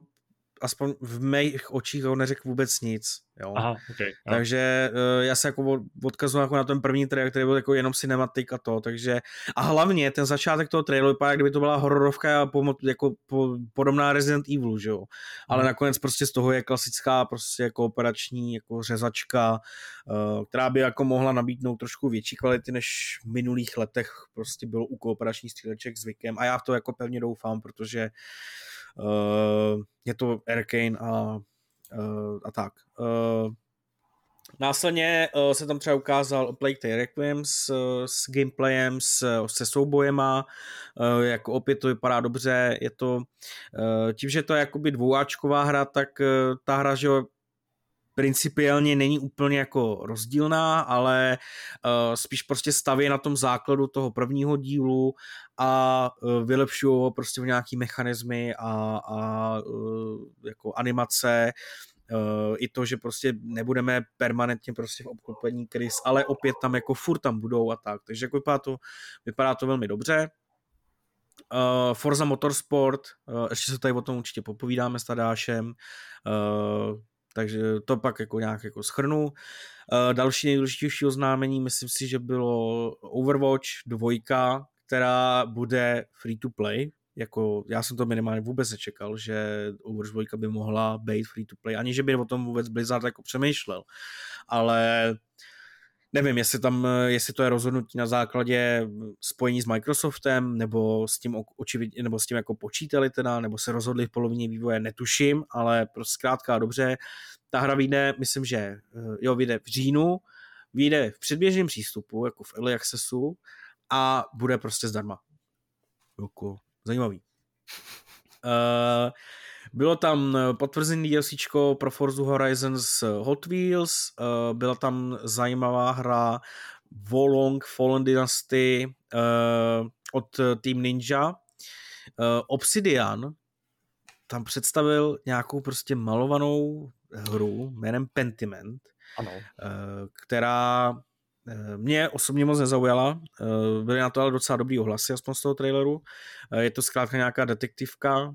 aspoň v mých očích ho neřekl vůbec nic. Jo. Aha, okay, takže okay. Já se jako odkazuji jako na ten první trail, který byl jako jenom cinematik a to. Takže, a hlavně ten začátek toho trailu vypadá, kdyby to byla hororovka a pomo, jako po, podobná Resident Evilu, že jo. Ale hmm. nakonec prostě z toho je klasická prostě kooperační jako řezačka, která by jako mohla nabídnout trošku větší kvality, než v minulých letech prostě bylo u kooperačních stříleček zvykem. A já v to jako pevně doufám, protože Uh, je to Arkane a, uh, a tak. Uh, následně uh, se tam třeba ukázal Plague Tale Requiem s, s gameplayem, s, se soubojema, uh, jako opět to vypadá dobře, je to uh, tím, že to je jakoby dvouáčková hra, tak uh, ta hra, že jo, principiálně není úplně jako rozdílná, ale uh, spíš prostě staví na tom základu toho prvního dílu a uh, vylepšují ho prostě v nějaký mechanismy a, a uh, jako animace. Uh, I to, že prostě nebudeme permanentně prostě v obklopení krys, ale opět tam jako furt tam budou a tak. Takže jako vypadá to, vypadá to velmi dobře. Uh, Forza Motorsport, uh, ještě se tady o tom určitě popovídáme s Tadeášem, uh, takže to pak jako nějak jako shrnu. Další nejdůležitější oznámení, myslím si, že bylo Overwatch dva, která bude free to play. Jako, já jsem to minimálně vůbec nečekal, že Overwatch dva by mohla být free to play, ani že by o tom vůbec Blizzard jako přemýšlel. Ale nevím, jestli, tam, jestli to je rozhodnutí na základě spojení s Microsoftem, nebo s tím, očividně, nebo s tím jako počítali teda, nebo se rozhodli v polovině vývoje, netuším, ale prostě zkrátka dobře. Ta hra vyjde, myslím, že jo, vyjde v říjnu, vyjde v předběžném přístupu, jako v Early Accessu, a bude prostě zdarma. Jako, zajímavý. Uh, bylo tam potvrzený DLCčko pro Forza Horizons Hot Wheels, uh, byla tam zajímavá hra Wolong Fallen Dynasty uh, od Team Ninja, Obsidian tam představil nějakou prostě malovanou hru jménem Pentiment, ano. která mě osobně moc nezaujala. Byly na to ale docela dobrý ohlasy, aspoň z toho traileru. Je to zkrátka nějaká detektivka,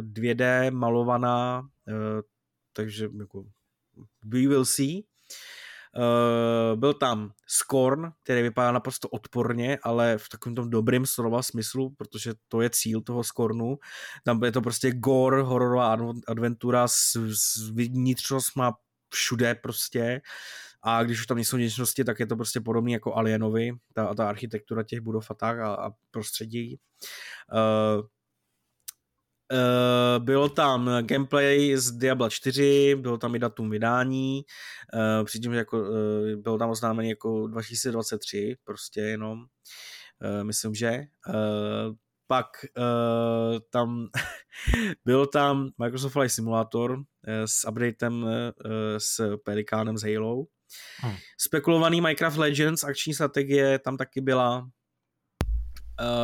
dvě dé malovaná, takže jako we will see. Uh, byl tam Scorn, který vypadá naprosto odporně, ale v takovém tom dobrým slova smyslu, protože to je cíl toho Scornu. Tam je to prostě gore, hororová adventura s, s vnitřnost má všude prostě, a když už tam nejsou vnitřnosti, tak je to prostě podobný jako Alienovi, ta, ta architektura těch budov a tak a, a prostředí. Uh, Uh, bylo tam gameplay z Diabla čtyři, bylo tam i datum vydání, uh, přičem jako, uh, bylo tam oznámené jako dva tisíce dvacet tři, prostě jenom, uh, myslím, že. Uh, pak uh, tam bylo tam Microsoft Flight Simulator uh, s updatem uh, s Pelikánem z Halo. Hmm. Spekulovaný Minecraft Legends, akční strategie tam taky byla.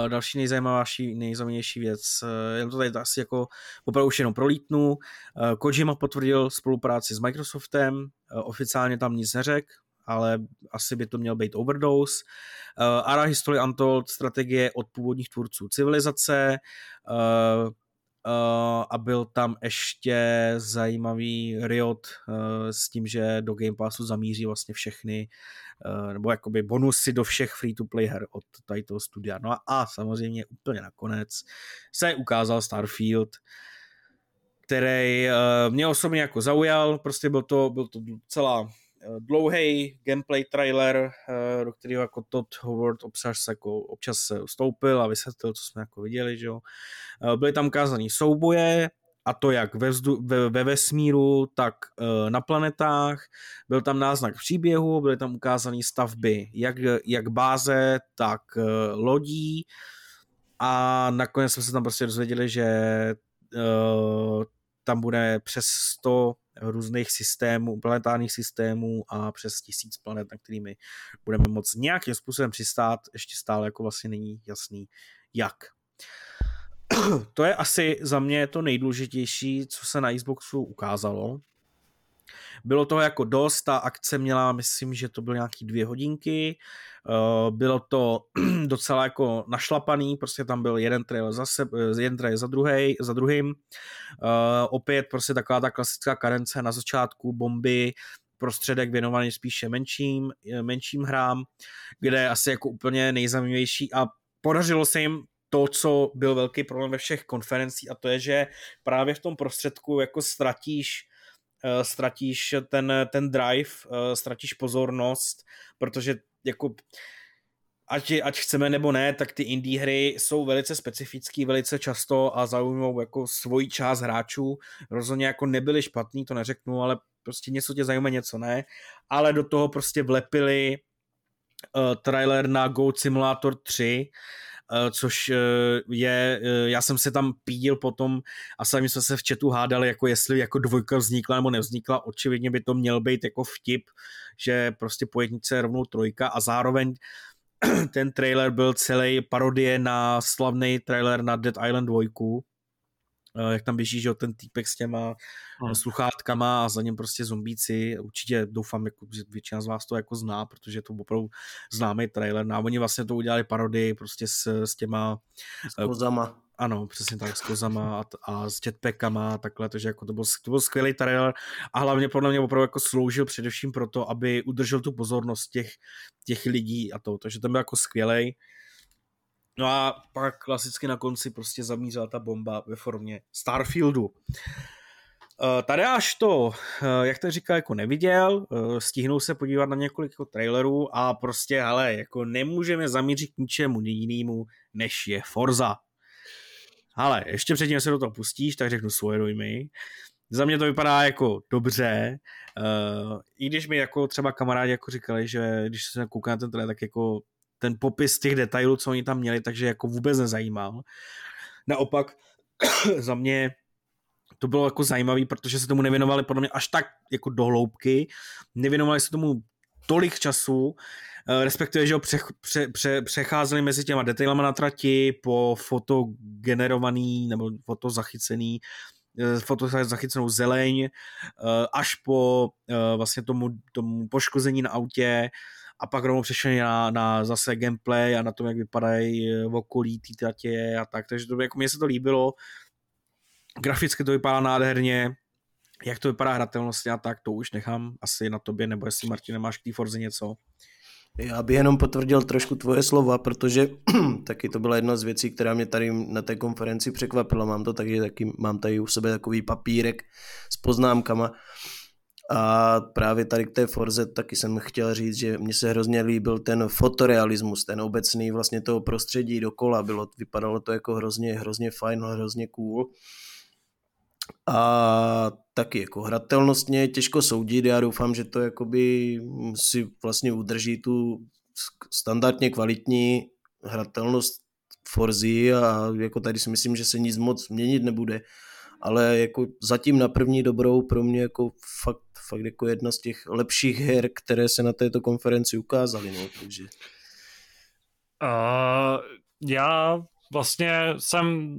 Uh, další nejzajímavější, nejzajímavější věc. Uh, jenom to tady asi jako opravdu už jenom prolítnu. Uh, Kojima potvrdil spolupráci s Microsoftem, uh, oficiálně tam nic neřek, ale asi by to měl být Overdose. Uh, Ara History Untold, strategie od původních tvůrců Civilizace, uh, uh, a byl tam ještě zajímavý Riot uh, s tím, že do Game Passu zamíří vlastně všechny nebo jakoby bonusy do všech free-to-play her od tady toho studia. No a, a samozřejmě úplně nakonec se ukázal Starfield, který uh, mě osobně jako zaujal, prostě byl to, byl to docela dlouhý gameplay trailer, uh, do kterého jako Todd Howard občas, jako, občas se vstoupil a vysvětlil, co jsme jako viděli, že jo. Uh, byly tam ukázaný souboje, a to jak ve, vzdu, ve, ve vesmíru, tak e, na planetách. Byl tam náznak příběhu, byly tam ukázané stavby jak, jak báze, tak e, lodí. A nakonec jsme se tam prostě dozvěděli, že e, tam bude přes sto různých systémů, planetárních systémů a přes tisíc planet, na kterými budeme moct nějakým způsobem přistát. Ještě stále jako vlastně není jasný jak. To je asi za mě to nejdůležitější, co se na Xboxu ukázalo. Bylo toho jako dost, ta akce měla, myslím, že to bylo nějaký dvě hodinky, bylo to docela jako našlapaný, prostě tam byl jeden trailer za, seb, jeden trailer za, druhej, za druhým, opět prostě taková ta klasická karence na začátku, bomby, prostředek věnovaný spíše menším, menším hrám, kde asi jako úplně nejzajímavější a podařilo se jim to, co byl velký problém ve všech konferencích, a to je, že právě v tom prostředku jako ztratíš, uh, ztratíš ten, ten drive, uh, ztratíš pozornost, protože jako ať, ať chceme nebo ne, tak ty indie hry jsou velice specifický, velice často a zaujmou jako svoji část hráčů. Rozhodně jako nebyli špatný, to neřeknu, ale prostě něco tě zajímá, něco ne. Ale do toho prostě vlepili uh, trailer na Goat Simulator tři, což je, já jsem se tam pídil potom a sami jsme se v chatu hádali, jako jestli jako dvojka vznikla nebo nevznikla, očividně by to měl být jako vtip, že prostě po jednice je rovnou trojka a zároveň ten trailer byl celý parodie na slavný trailer na Dead Island dva, jak tam běží, že ten týpek s těma hmm. sluchátkama a za něm prostě zombíci. Určitě doufám, jako, že většina z vás to jako zná, protože je to opravdu známý trailer. No, a oni vlastně to udělali parodii prostě s, s těma... S kozama. Ano, přesně tak, s kozama a, a s jetpackama a takhle, takže jako to byl, to byl skvělý trailer a hlavně podle mě opravdu jako sloužil především proto, aby udržel tu pozornost těch, těch lidí a to, takže ten byl jako skvělej. No a pak klasicky na konci prostě zamířila ta bomba ve formě Starfieldu. Tadeáš to, jak to říkal, jako neviděl, stihnul se podívat na několik jako trailerů a prostě, hele, jako nemůžeme zamířit k ničemu jinému, než je Forza. Ale ještě předtím, než se do toho pustíš, tak řeknu svoje dojmy. Za mě to vypadá jako dobře, i když mi jako třeba kamarádi jako říkali, že když se kouká na ten trailer, tak jako ten popis těch detailů, co oni tam měli, takže jako vůbec nezajímal. Naopak za mě to bylo jako zajímavý, protože se tomu nevěnovali podle mě až tak jako do hloubky. Nevěnovali se tomu tolik času, respektive, že ho pře, pře, pře, přecházeli mezi těma detailama na trati po foto generovaný nebo foto zachycený foto zachycenou zeleň až po vlastně tomu, tomu poškození na autě a pak rovnou přešli na, na zase gameplay a na tom, jak vypadají v okolí té tratě a tak, takže to, jako mně se to líbilo, graficky to vypadá nádherně, jak to vypadá hratelnostně a tak, to už nechám asi na tobě, nebo jestli, Martine, máš k té Forze něco? Já bych jenom potvrdil trošku tvoje slova, protože taky to byla jedna z věcí, která mě tady na té konferenci překvapila. Mám to taky, taky mám tady u sebe takový papírek s poznámkama a právě tady k té Forze taky jsem chtěl říct, že mně se hrozně líbil ten fotorealismus, ten obecný vlastně toho prostředí dokola, bylo, vypadalo to jako hrozně, hrozně fajn, hrozně cool. A taky jako hratelnostně těžko soudit, já doufám, že to jakoby si vlastně udrží tu standardně kvalitní hratelnost Forzy a jako tady si myslím, že se nic moc měnit nebude, ale jako zatím na první dobrou pro mě jako fakt, fakt jako jedna z těch lepších her, které se na této konferenci ukázaly, no, takže. Uh, já vlastně jsem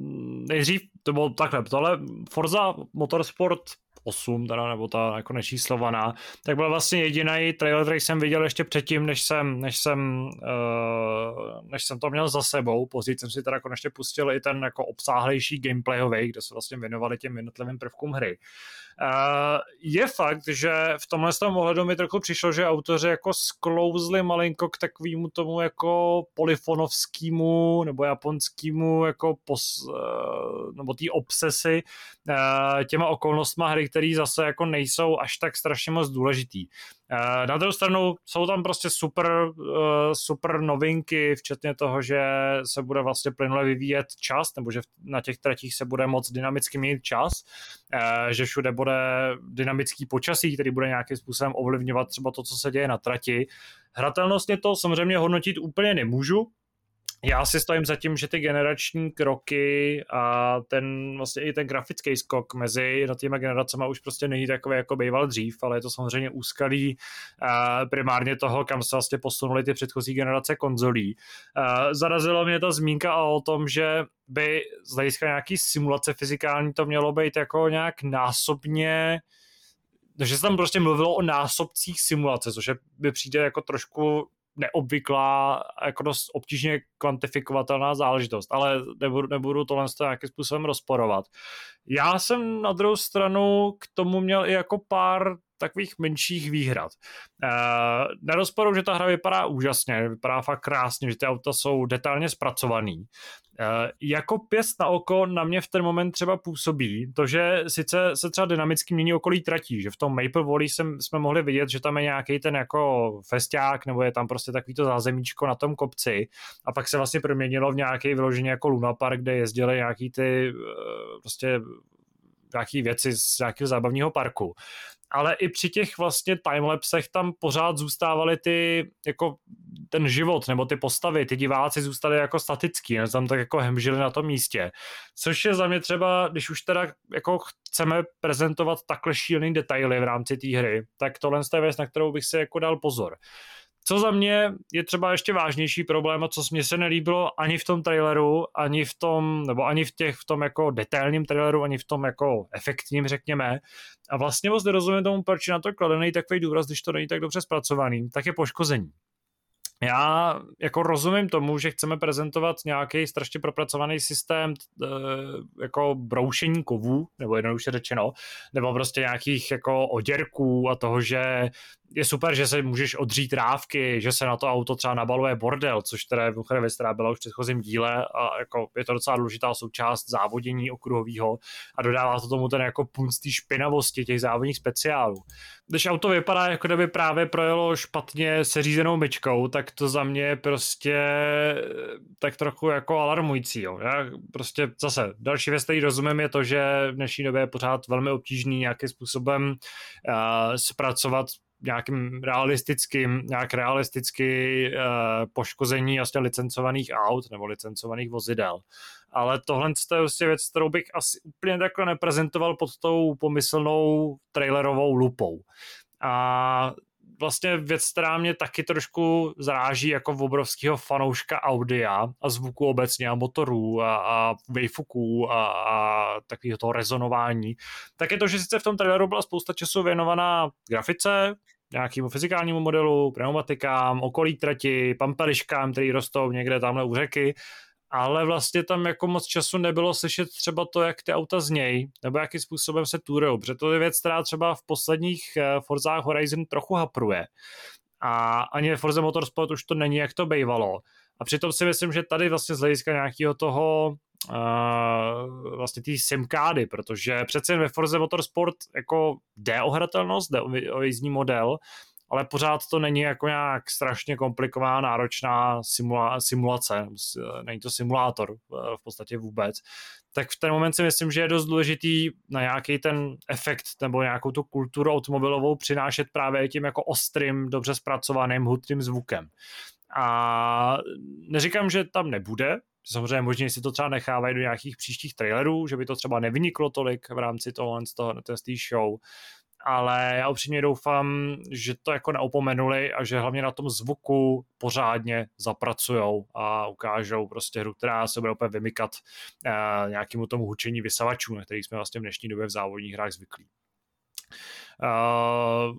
nejdřív, to bylo takhle, tohle Forza Motorsport osm, teda, nebo ta jako nečíslovaná, tak byl vlastně jediný trailer, který jsem viděl ještě předtím, než jsem, než jsem, uh, než jsem to měl za sebou. Později jsem si teda konečně pustil i ten jako obsáhlejší gameplayový, kde se vlastně věnovali těm jednotlivým prvkům hry. Uh, je fakt, že v tomhle tom ohledu mi trochu přišlo, že autoři jako sklouzli malinko k takovému tomu jako polifonovskému nebo japonskému jako pos, uh, nebo té obsesy uh, těma okolnostma hry, které zase jako nejsou až tak strašně moc důležitý. Na druhou stranu jsou tam prostě super, super novinky, včetně toho, že se bude vlastně plynule vyvíjet čas, nebo že na těch tratích se bude moc dynamicky měnit čas, že všude bude dynamický počasí, který bude nějakým způsobem ovlivňovat třeba to, co se děje na trati. Hratelnostně to samozřejmě hodnotit úplně nemůžu. Já si stojím za tím, že ty generační kroky a ten vlastně i ten grafický skok mezi jednotlivými generacemi už prostě není takový, jako býval dřív, ale je to samozřejmě úskalí primárně toho, kam se vlastně posunuly ty předchozí generace konzolí. Zarazila mě ta zmínka o tom, že by z hlediska nějaký simulace fyzikální to mělo být jako nějak násobně, že se tam prostě mluvilo o násobcích simulace, což by přijde jako trošku neobvyklá, jako dost obtížně kvantifikovatelná záležitost, ale nebudu, nebudu tohle nějakým způsobem rozporovat. Já jsem na druhou stranu k tomu měl i jako pár takových menších výhrad. E, nerozporu, že ta hra vypadá úžasně, vypadá fakt krásně, že ty auta jsou detailně zpracovaný. E, jako pěst na oko na mě v ten moment třeba působí to, že sice se třeba dynamicky mění okolí tratí, že v tom Maple Valley jsem, jsme mohli vidět, že tam je nějaký ten jako festiák, nebo je tam prostě takovýto zázemíčko na tom kopci a pak se vlastně proměnilo v nějaký vyloženě jako Luna Park, kde jezdily nějaký ty prostě nějaký věci z nějakého zábavního parku. Ale i při těch vlastně timelapsech tam pořád zůstávaly ty, jako ten život, nebo ty postavy, ty diváci zůstali jako statický, ne? Tam tak jako hemžili na tom místě. Což je za mě třeba, když už teda jako chceme prezentovat takhle šílený detaily v rámci té hry, tak tohle je věc, na kterou bych si jako dal pozor. Co za mě je třeba ještě vážnější problém, a co mě se nelíbilo ani v tom traileru, ani v tom, nebo ani v těch v tom jako detailním traileru, ani v tom jako efektním, řekněme. A vlastně moc nerozumím tomu, proč na to kladený takový důraz, když to není tak dobře zpracovaný, tak je poškození. Já jako rozumím tomu, že chceme prezentovat nějaký strašně propracovaný systém e, jako broušení kovů, nebo jednoduše řečeno, nebo prostě nějakých jako oděrků a toho, že je super, že se můžeš odřít rávky, že se na to auto třeba nabaluje bordel, což teda je mimochodem věc, která byla už v předchozím díle a jako je to docela důležitá součást závodění okruhového a dodává to tomu ten jako punc té špinavosti těch závodních speciálů. Když auto vypadá, jako kdyby právě projelo špatně seřízenou myčkou, tak to za mě je prostě tak trochu jako alarmující. Jo. Já prostě zase další věc, který rozumím, je to, že v dnešní době je pořád velmi obtížný nějakým způsobem uh, zpracovat nějakým realistickým, nějak realisticky eh, poškození vlastně licencovaných aut nebo licencovaných vozidel. Ale tohle je vlastně věc, kterou bych asi úplně takhle neprezentoval pod tou pomyslnou trailerovou lupou. A vlastně věc, která mě taky trošku zaráží jako obrovského fanouška audia a zvuku obecně a motorů a, a wavefuků a, a takového toho rezonování, tak je to, že sice v tom traileru byla spousta času věnovaná grafice, nějakému fyzikálnímu modelu, pneumatikám, okolí trati, pampeliškám, který rostou někde tamhle u řeky, ale vlastně tam jako moc času nebylo slyšet třeba to, jak ty auta znějí, nebo jakým způsobem se tourujou, protože to je věc, která třeba v posledních Forzách Horizon trochu hapruje. A ani ve Forze Motorsport už to není, jak to bejvalo. A přitom si myslím, že tady vlastně z hlediska nějakého toho Uh, vlastně ty simkády, protože přece jen ve Forze Motorsport jako jde o hratelnost, jde o jízdní model, ale pořád to není jako nějak strašně komplikovaná, náročná simula- simulace, není to simulátor v podstatě vůbec. Tak v ten moment si myslím, že je dost důležitý na nějaký ten efekt nebo nějakou tu kulturu automobilovou přinášet právě tím jako ostrým, dobře zpracovaným, hutným zvukem. A neříkám, že tam nebude, samozřejmě možná si to třeba nechávají do nějakých příštích trailerů, že by to třeba nevyniklo tolik v rámci toho, toho té show, ale já upřímně doufám, že to jako neopomenuli a že hlavně na tom zvuku pořádně zapracujou a ukážou prostě hru, která se bude opět vymykat eh, nějakému tomu hučení vysavačů, na kterých jsme vlastně v dnešní době v závodních hrách zvyklí. Uh,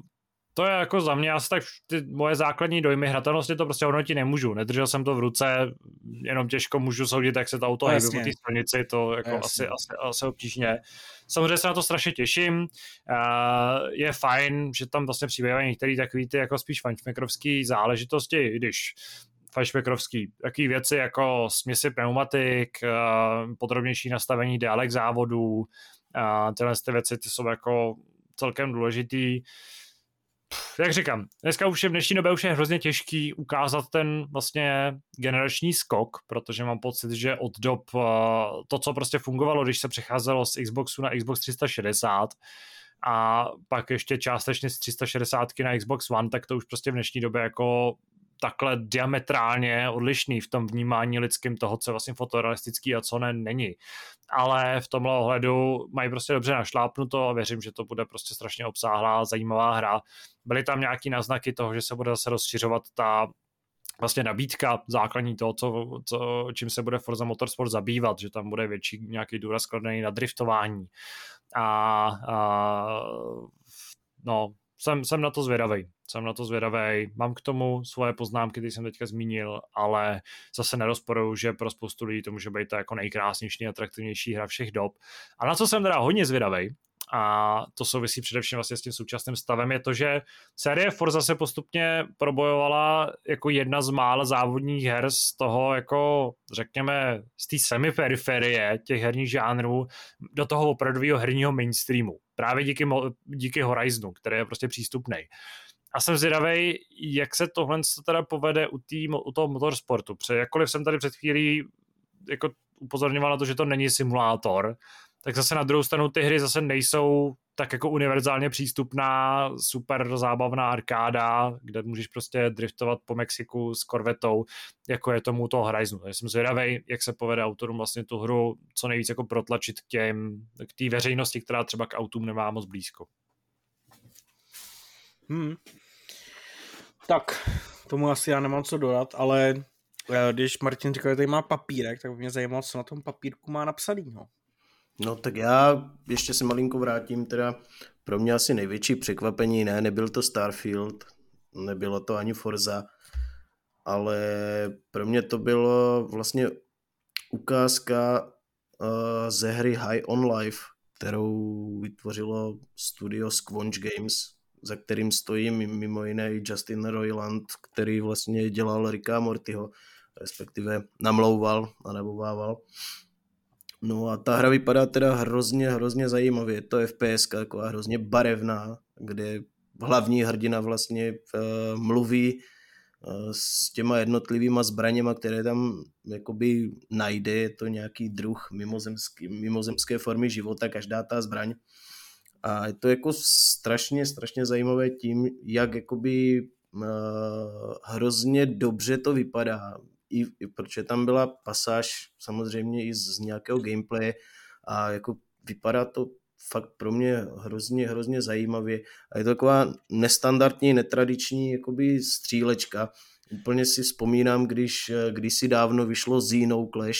To je jako za mě asi tak ty moje základní dojmy. Hratelnosti to prostě hodnotit nemůžu. Nedržel jsem to v ruce, jenom těžko můžu soudit, jak se to auto hejbí po té stanici, to jako asi, asi, asi obtížně. Samozřejmě se na to strašně těším. Uh, je fajn, že tam vlastně přibývají některé takové ty jako spíš fančmekrovský záležitosti, i když fančmekrovský, takové věci jako směsi pneumatik, uh, podrobnější nastavení délek závodů, uh, tyhle ty věci ty jsou jako celkem důležitý. Jak říkám, dneska už je v dnešní době už je hrozně těžký ukázat ten vlastně generační skok, protože mám pocit, že od dob to, co prostě fungovalo, když se přecházelo z Xboxu na Xbox tři sta šedesát a pak ještě částečně z tři sta šedesát na Xbox One, tak to už prostě v dnešní době jako takhle diametrálně odlišný v tom vnímání lidským toho, co je vlastně fotorealistický a co ne, není. Ale v tomhle ohledu mají prostě dobře našlápnuto a věřím, že to bude prostě strašně obsáhlá, zajímavá hra. Byly tam nějaký náznaky toho, že se bude zase rozšiřovat ta vlastně nabídka základní toho, co, co, čím se bude Forza Motorsport zabývat, že tam bude větší nějaký důraz kladený na driftování. A, a no... Jsem, jsem na to zvědavej, jsem na to zvědavej, mám k tomu svoje poznámky, které jsem teďka zmínil, ale zase nerozporuju, že pro spoustu lidí to může být ta jako nejkrásnější, atraktivnější hra všech dob. A na co jsem teda hodně zvědavej, a to souvisí především vlastně s tím současným stavem, je to, že série Forza se postupně probojovala jako jedna z mála závodních her z toho, jako řekněme, z té semiperiferie těch herních žánrů do toho opravdového herního mainstreamu. Právě díky, díky Horizonu, který je prostě přístupný. A jsem zvědavej, jak se tohle teda povede u, tý, u toho motorsportu. Protože jakkoliv jsem tady před chvílí jako upozorňoval na to, že to není simulátor, tak zase na druhou stranu ty hry zase nejsou tak jako univerzálně přístupná, super zábavná arkáda, kde můžeš prostě driftovat po Mexiku s korvetou, jako je tomu toho Horizonu. Takže jsem zvědavej, jak se povede autorům vlastně tu hru co nejvíc jako protlačit k těm, k té veřejnosti, která třeba k autům nemá moc blízko. Hmm. Tak, tomu asi já nemám co dodat, ale když Martin říkal, že tady má papírek, tak by mě zajímalo, co na tom papírku má napsanýho. No tak já ještě se malinko vrátím, teda pro mě asi největší překvapení, ne, nebyl to Starfield, nebylo to ani Forza, ale pro mě to bylo vlastně ukázka uh, ze hry High on Life, kterou vytvořilo studio Squanch Games, za kterým stojí mimo jiné i Justin Roiland, který vlastně dělal Ricka Mortyho, respektive namlouval a nabovával. No a ta hra vypadá teda hrozně, hrozně zajímavě. To je F P S, taková hrozně barevná, kde hlavní hrdina vlastně e, mluví e, s těma jednotlivýma zbraněma, které tam jakoby najde. Je to nějaký druh mimozemský, mimozemské formy života, každá ta zbraň. A je to jako strašně, strašně zajímavé tím, jak jakoby e, hrozně dobře to vypadá. I, i protože tam byla pasáž samozřejmě i z, z nějakého gameplaye a jako vypadá to fakt pro mě hrozně, hrozně zajímavě. A je to taková nestandardní, netradiční jakoby střílečka. Úplně si vzpomínám, když kdysi dávno vyšlo Xeno Clash,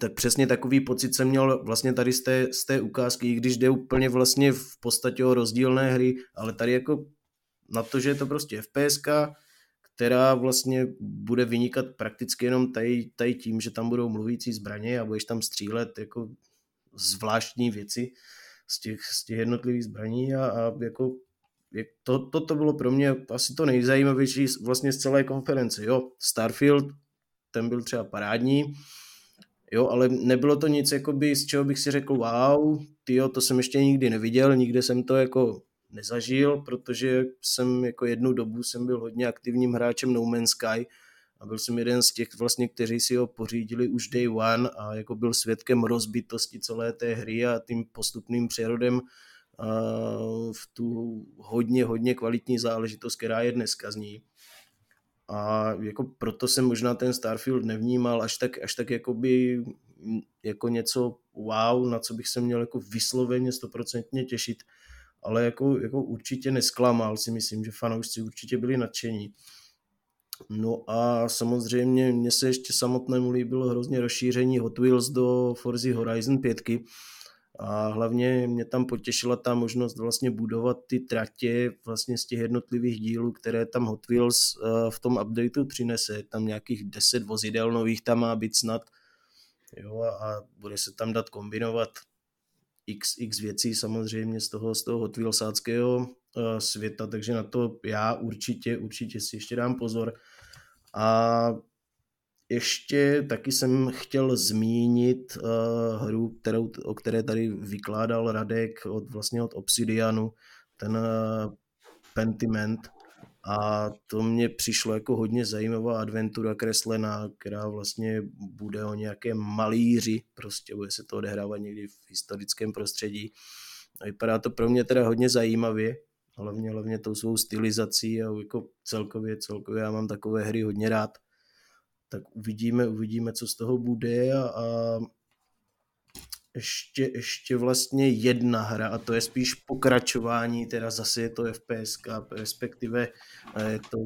tak přesně takový pocit jsem měl vlastně tady z té, z té ukázky, i když jde úplně vlastně v podstatě o rozdílné hry, ale tady jako na to, že je to prostě FPSka, která vlastně bude vynikat prakticky jenom tady, tady tím, že tam budou mluvící zbraně a budeš tam střílet jako zvláštní věci z těch, z těch jednotlivých zbraní a, a jako to, to, to bylo pro mě asi to nejzajímavější vlastně z celé konference. Jo, Starfield, ten byl třeba parádní, jo, ale nebylo to nic, jakoby, z čeho bych si řekl, wow, tyjo, to jsem ještě nikdy neviděl, nikde jsem to jako nezažil, protože jsem jako jednu dobu jsem byl hodně aktivním hráčem No Man's Sky a byl jsem jeden z těch vlastně, kteří si ho pořídili už day one a jako byl svědkem rozbitosti celé té hry a tím postupným přerodem v tu hodně, hodně kvalitní záležitost, která je dneska z ní. A jako proto jsem možná ten Starfield nevnímal až tak, až tak jakoby, jako něco wow, na co bych se měl jako vysloveně stoprocentně těšit, ale jako, jako určitě nesklamal, si myslím, že fanoušci určitě byli nadšení. No a samozřejmě mně se ještě samotnému líbilo hrozně rozšíření Hot Wheels do Forza Horizon pět, a hlavně mě tam potěšila ta možnost vlastně budovat ty tratě vlastně z těch jednotlivých dílů, které tam Hot Wheels v tom updateu přinese. Tam nějakých deset vozidel nových tam má být snad, jo, a bude se tam dát kombinovat x, x věcí samozřejmě z toho, z toho Hot Wheelsáckého světa, takže na to já určitě, určitě si ještě dám pozor. A ještě taky jsem chtěl zmínit uh, hru, kterou, o které tady vykládal Radek od, vlastně od Obsidianu, ten uh, Pentiment. A to mě přišlo jako hodně zajímavá adventura kreslená, která vlastně bude o nějaké malíři, prostě bude se to odehrávat někdy v historickém prostředí. A vypadá to pro mě teda hodně zajímavě, hlavně, hlavně tou svou stylizací a jako celkově, celkově já mám takové hry hodně rád. Tak uvidíme, uvidíme, co z toho bude a, a ještě, ještě vlastně jedna hra a to je spíš pokračování, teda zase je to F P S, respektive je to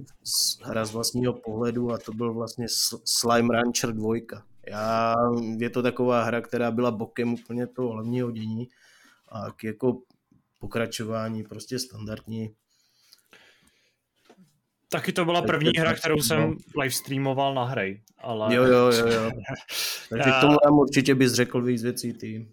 hra z vlastního pohledu a to byl vlastně Slime Rancher dva. Já, je to taková hra, která byla bokem úplně toho hlavního dění a jako pokračování prostě standardní. Taky to byla první hra, kterou jsem livestreamoval na hry, ale... Jo, jo, jo, jo. Takže k tomu tam určitě bys řekl víc věcí ty.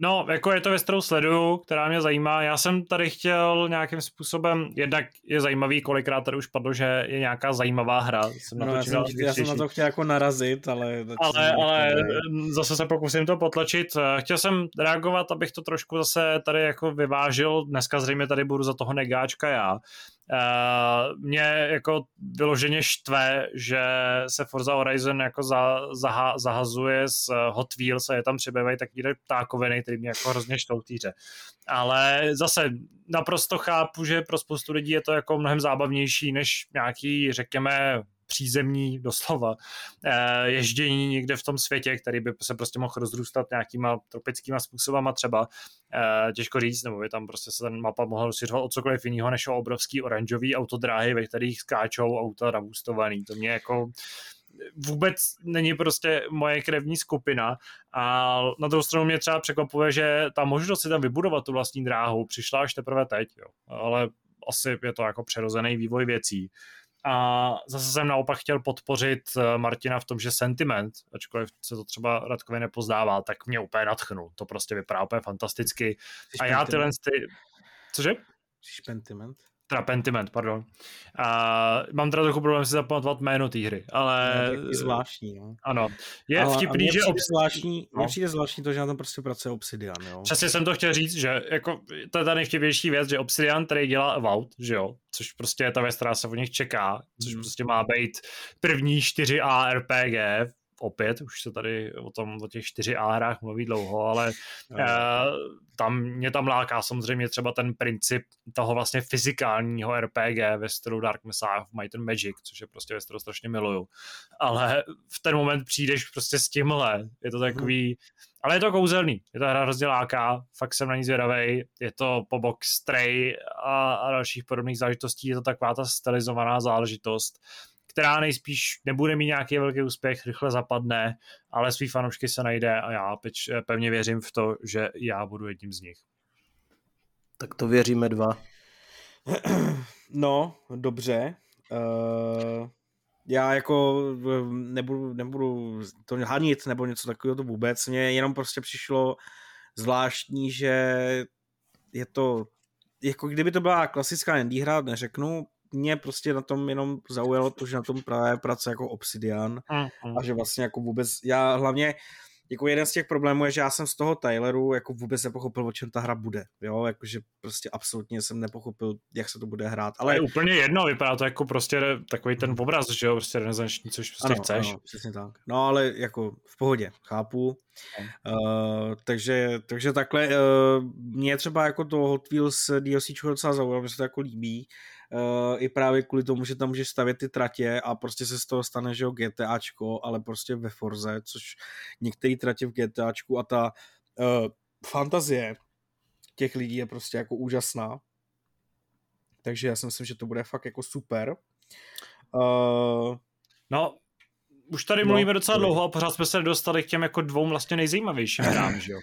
No, jako je to věc, kterou sleduju, která mě zajímá. Já jsem tady chtěl nějakým způsobem, jednak je zajímavý, kolikrát tady už padlo, že je nějaká zajímavá hra. Jsem no, na to já, jsem, já jsem na to chtěl jako narazit, ale... Ale, ale zase se pokusím to potlačit. Chtěl jsem reagovat, abych to trošku zase tady jako vyvážil. Dneska zřejmě tady budu za toho negáčka já. Uh, mě jako vyloženě štve, že se Forza Horizon jako za, zaha, zahazuje z Hot Wheels a je tam přibývají takové ptákoviny, které mě jako hrozně štou týře. Ale zase naprosto chápu, že pro spoustu lidí je to jako mnohem zábavnější než nějaký, řekněme, přízemní doslova ježdění někde v tom světě, který by se prostě mohl rozrůstat nějakýma tropickýma způsobama třeba, těžko říct, nebo by tam prostě se ten mapa mohla rozšiřovat o cokoliv jiného než o obrovský oranžový autodráhy, ve kterých skáčou auta nabůstovaný. To mě jako vůbec není prostě moje krevní skupina a na druhou stranu mě třeba překvapuje, že ta možnost si tam vybudovat tu vlastní dráhu přišla až teprve teď, jo. Ale asi je to jako přirozený vývoj věcí. A zase jsem naopak chtěl podpořit Martina v tom, že Sentiment, ačkoliv se to třeba Radkovi nepozdává, tak mě úplně nadchnul. To prostě vypadá úplně fantasticky. Jsi a já tyhle... Ty... Cože? Jsi Pentiment? Teda Pentiment, pardon. A mám teda trochu problém si zapamatovat jméno té hry, ale... No, je zvláštní, jo. Ano. Je ale, vtipný, že... Obs... Zvláštní, no. Mně přijde zvláštní to, že na tom prostě pracuje Obsidian, jo. Přesně jsem to chtěl říct, že jako, to je ta nejvtipnější věc, že Obsidian, který dělá Avowed, že jo, což prostě je ta věc, která se od nich čeká, což prostě má být první čtyři A R P G opět, už se tady o tom o těch čtyři á hrách mluví dlouho, ale eh, tam, mě tam láká samozřejmě třeba ten princip toho vlastně fyzikálního R P G ve stylu Dark Messiah, Might and Magic, což je prostě ve stylu strašně miluju. Ale v ten moment přijdeš prostě s tímhle, je to takový, hmm. ale je to kouzelný, je to hra hrozně láká, fakt jsem na ní zvědavej, je to po box Stray a, a dalších podobných záležitostí, je to taková ta stylizovaná záležitost, která nejspíš nebude mít nějaký velký úspěch, rychle zapadne, ale svý fanoušky se najde a já peč, pevně věřím v to, že já budu jedním z nich. Tak to věříme dva. No, dobře. Uh, já jako nebudu, nebudu to hanit nebo něco takového to vůbec. Mně jenom prostě přišlo zvláštní, že je to, jako kdyby to byla klasická indie hra, neřeknu, mě prostě na tom jenom zaujalo to, že na tom právě pracuje jako Obsidian a že vlastně jako vůbec, já hlavně jako jeden z těch problémů je, že já jsem z toho traileru jako vůbec nepochopil, o čem ta hra bude, jo, jakože prostě absolutně jsem nepochopil, jak se to bude hrát, ale... Je úplně jedno, vypadá to jako prostě takový ten obraz, že jo, prostě renesanční, což prostě ano, chceš. Ano, přesně tak, no ale jako v pohodě, chápu, uh, takže, takže takhle, uh, mě třeba jako to Hot Wheels DLCčko docela zaujalo, mě se to jako líbí, Uh, i právě kvůli tomu, že tam můžeš stavět ty tratě a prostě se z toho stane, že jo, GTAčko, ale prostě ve Forze, což některé tratě v GTAčku a ta uh, fantazie těch lidí je prostě jako úžasná. Takže já si myslím, že to bude fakt jako super. Uh, no, už tady mluvíme no, docela dlouho a pořád jsme se dostali k těm jako dvou vlastně nejzajímavějším hrám, že jo?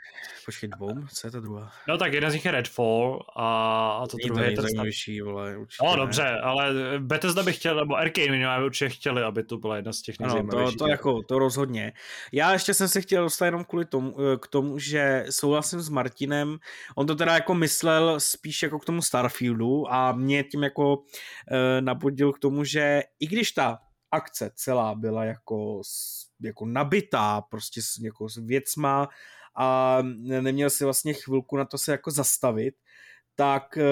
Počkej, dvou? Co je ta druhá? No tak jedna z nich je Redfall a, a to druhé je... Nejzajímavější, vole, určitě. No dobře, ale Bethesda by chtěla, nebo Arkane minimálně určitě chtěli, aby to byla jedna z těch nejzajímavějších. No to, to jako, to rozhodně. Já ještě jsem se chtěl dostat jenom kvůli tomu, k tomu, že souhlasím s Martinem, on to teda jako myslel spíš jako k tomu Starfieldu a mě tím jako eh, napodil k tomu, že i když ta akce celá byla jako, jako nabitá prostě s, jako s věcma a neměl si vlastně chvilku na to se jako zastavit, tak eh,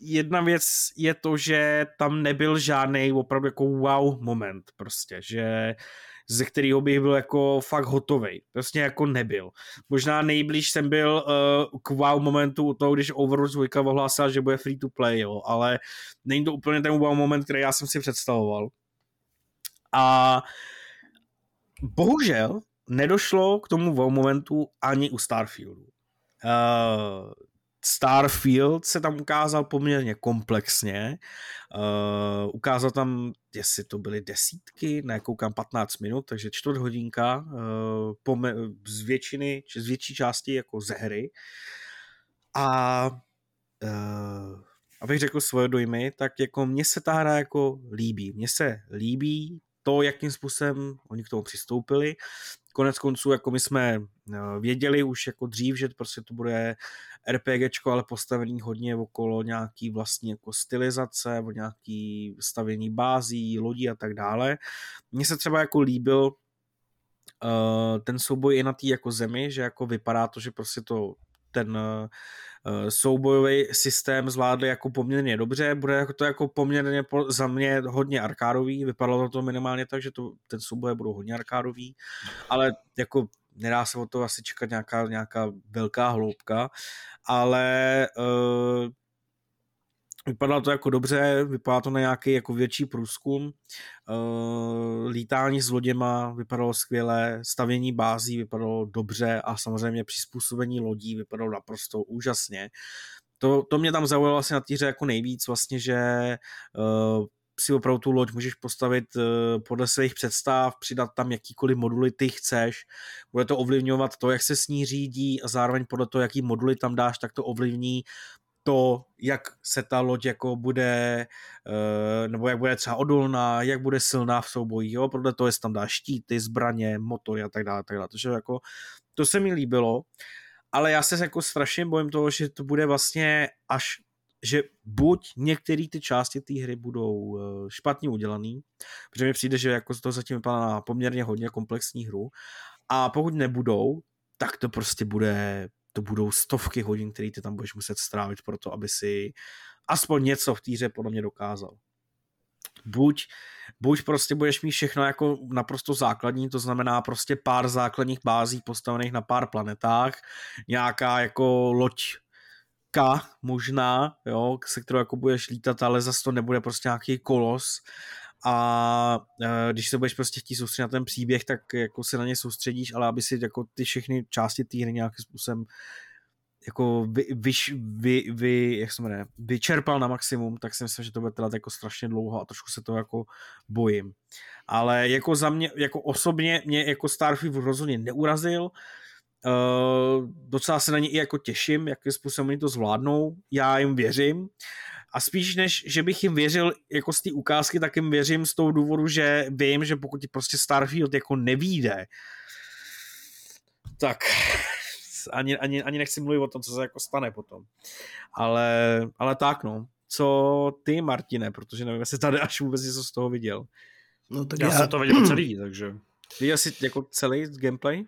jedna věc je to, že tam nebyl žádnej opravdu jako wow moment prostě, že ze kterého bych byl jako fakt hotovej. Prostě jako nebyl. Možná nejblíž jsem byl uh, k wow momentu u toho, když Overwatch dvojka ohlásila, že bude free to play, jo, ale není to úplně ten wow moment, který já jsem si představoval. A bohužel nedošlo k tomu wow momentu ani u Starfieldu. Uh, Starfield se tam ukázal poměrně komplexně. Uh, ukázal tam, jestli to byly desítky, nekoukám patnáct minut, takže čtvrt hodinka uh, pome- z většiny, z větší části jako ze hry. A uh, abych řekl svoje dojmy, tak jako mně se ta hra jako líbí. Mně se líbí to, jakým způsobem oni k tomu přistoupili. Konec konců, jako my jsme věděli už jako dřív, že prostě to bude RPGčko, ale postavený hodně okolo nějaký vlastní jako stylizace, nějaký stavění bází, lodí a tak dále. Mně se třeba jako líbil uh, ten souboj i na té jako zemi, že jako vypadá to, že prostě to ten uh, soubojový systém zvládli jako poměrně dobře, bude to jako poměrně po, za mě hodně arkádový, vypadalo to minimálně tak, že to, ten souboj budou hodně arkádový, ale jako nedá se od toho asi čekat nějaká, nějaká velká hloubka, ale uh, vypadalo to jako dobře, vypadalo to na nějaký jako větší průzkum, uh, lítání s loděma vypadalo skvěle, stavění bází vypadalo dobře a samozřejmě přizpůsobení lodí vypadalo naprosto úžasně. To, to mě tam zaujalo vlastně na té hře jako nejvíc vlastně, že uh, si opravdu tu loď můžeš postavit podle svých představ, přidat tam jakýkoliv moduly ty chceš, bude to ovlivňovat to, jak se s ní řídí a zároveň podle toho, jaký moduly tam dáš, tak to ovlivní to, jak se ta loď jako bude, nebo jak bude třeba odolná, jak bude silná v souboji, jo, podle toho, jestli tam dáš štíty, zbraně, motory a tak dále, tak dále. Takže jako, to se mi líbilo, ale já se jako strašně bojím toho, že to bude vlastně až že buď některé ty části té hry budou špatně udělaný, protože mi přijde, že jako to zatím vypadá na poměrně hodně komplexní hru, a pokud nebudou, tak to prostě bude, to budou stovky hodin, které ty tam budeš muset strávit pro to, aby si aspoň něco v té hře podle mě dokázal. buď, buď prostě budeš mít všechno jako naprosto základní, to znamená prostě pár základních bází postavených na pár planetách, nějaká jako loďka možná, jo, se kterou jako budeš lítat, ale zase to nebude prostě nějaký kolos. A e, když se budeš prostě chtít soustředit na ten příběh, tak jako se na ně soustředíš, ale aby si jako ty všechny části té hry nějakým způsobem jako vy, vyš, vy, vy, jak se jmenuje, vyčerpal na maximum, tak si myslím, že to bude trvat jako strašně dlouho a trošku se to jako bojím. Ale jako za mě, jako osobně mě jako Starfield rozhodně neurazil. Uh, docela se na ně i jako těším, jakým způsobem oni to zvládnou, já jim věřím a spíš než, že bych jim věřil jako z té ukázky, tak jim věřím z toho důvodu, že vím, že pokud prostě Starfield jako nevyjde, tak ani, ani, ani nechci mluvit o tom, co se jako stane potom, ale, ale tak no, co ty, Martine, protože nevím, jestli tady až vůbec něco z toho viděl. No, tak já, já jsem to viděl celý, takže viděl jsi jako celý gameplay?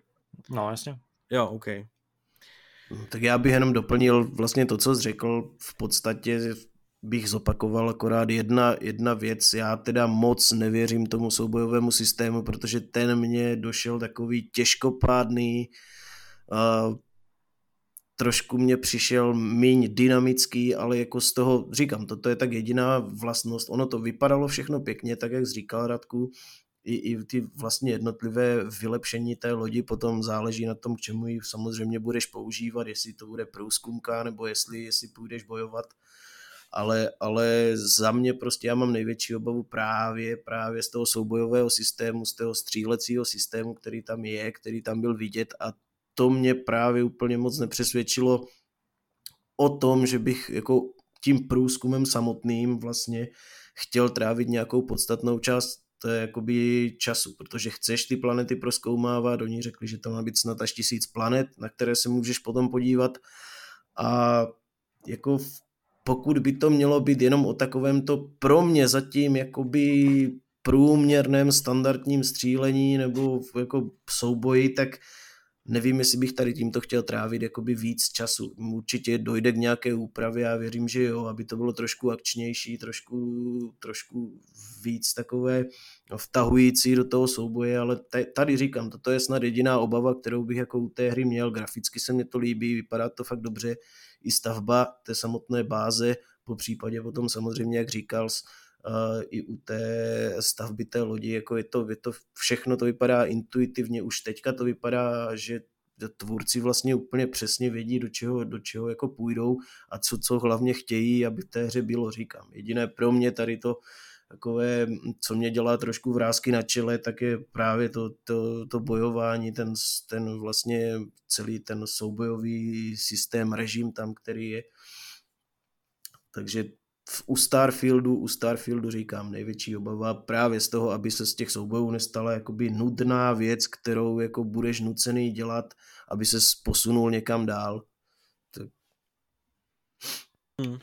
No jasně. Jo, OK. Tak já bych jenom doplnil vlastně to, co jsi řekl, v podstatě bych zopakoval akorát jedna, jedna věc, já teda moc nevěřím tomu soubojovému systému, protože ten mně došel takový těžkopádný, uh, trošku mě přišel míň dynamický, ale jako z toho, říkám, toto je tak jediná vlastnost, ono to vypadalo všechno pěkně, tak jak jsi říkal, Radku, I, i ty vlastně jednotlivé vylepšení té lodi potom záleží na tom, k čemu ji samozřejmě budeš používat, jestli to bude průzkumka, nebo jestli, jestli půjdeš bojovat, ale, ale za mě prostě já mám největší obavu právě, právě z toho soubojového systému, z toho střílecího systému, který tam je, který tam byl vidět a to mě právě úplně moc nepřesvědčilo o tom, že bych jako tím průzkumem samotným vlastně chtěl trávit nějakou podstatnou část jakoby času, protože chceš ty planety prozkoumávat, oni řekli, že tam má být snad až tisíc planet, na které se můžeš potom podívat a jako pokud by to mělo být jenom o takovémto pro mě zatím jakoby průměrném standardním střílení nebo jako souboji, tak nevím, jestli bych tady tímto chtěl trávit jakoby víc času. Určitě dojde k nějaké úpravě a věřím, že jo, aby to bylo trošku akčnější, trošku, trošku víc takové vtahující do toho souboje, ale tady říkám, toto je snad jediná obava, kterou bych jako u té hry měl. Graficky se mně to líbí, vypadá to fakt dobře. I stavba té samotné báze, po případě potom samozřejmě, jak říkal, Uh, i u té stavby té lodi, jako je to, je to všechno to vypadá intuitivně, už teďka to vypadá, že tvůrci vlastně úplně přesně vědí, do čeho, do čeho jako půjdou a co, co hlavně chtějí, aby v té hře bylo, říkám. Jediné pro mě tady to takové, co mě dělá trošku vrásky na čele, tak je právě to, to, to bojování, ten, ten vlastně celý ten soubojový systém, režim tam, který je. Takže U Starfieldu, u Starfieldu říkám největší obava právě z toho, aby se z těch soubojů nestala jakoby nudná věc, kterou jako budeš nucený dělat, aby se posunul někam dál. Tak. Hmm.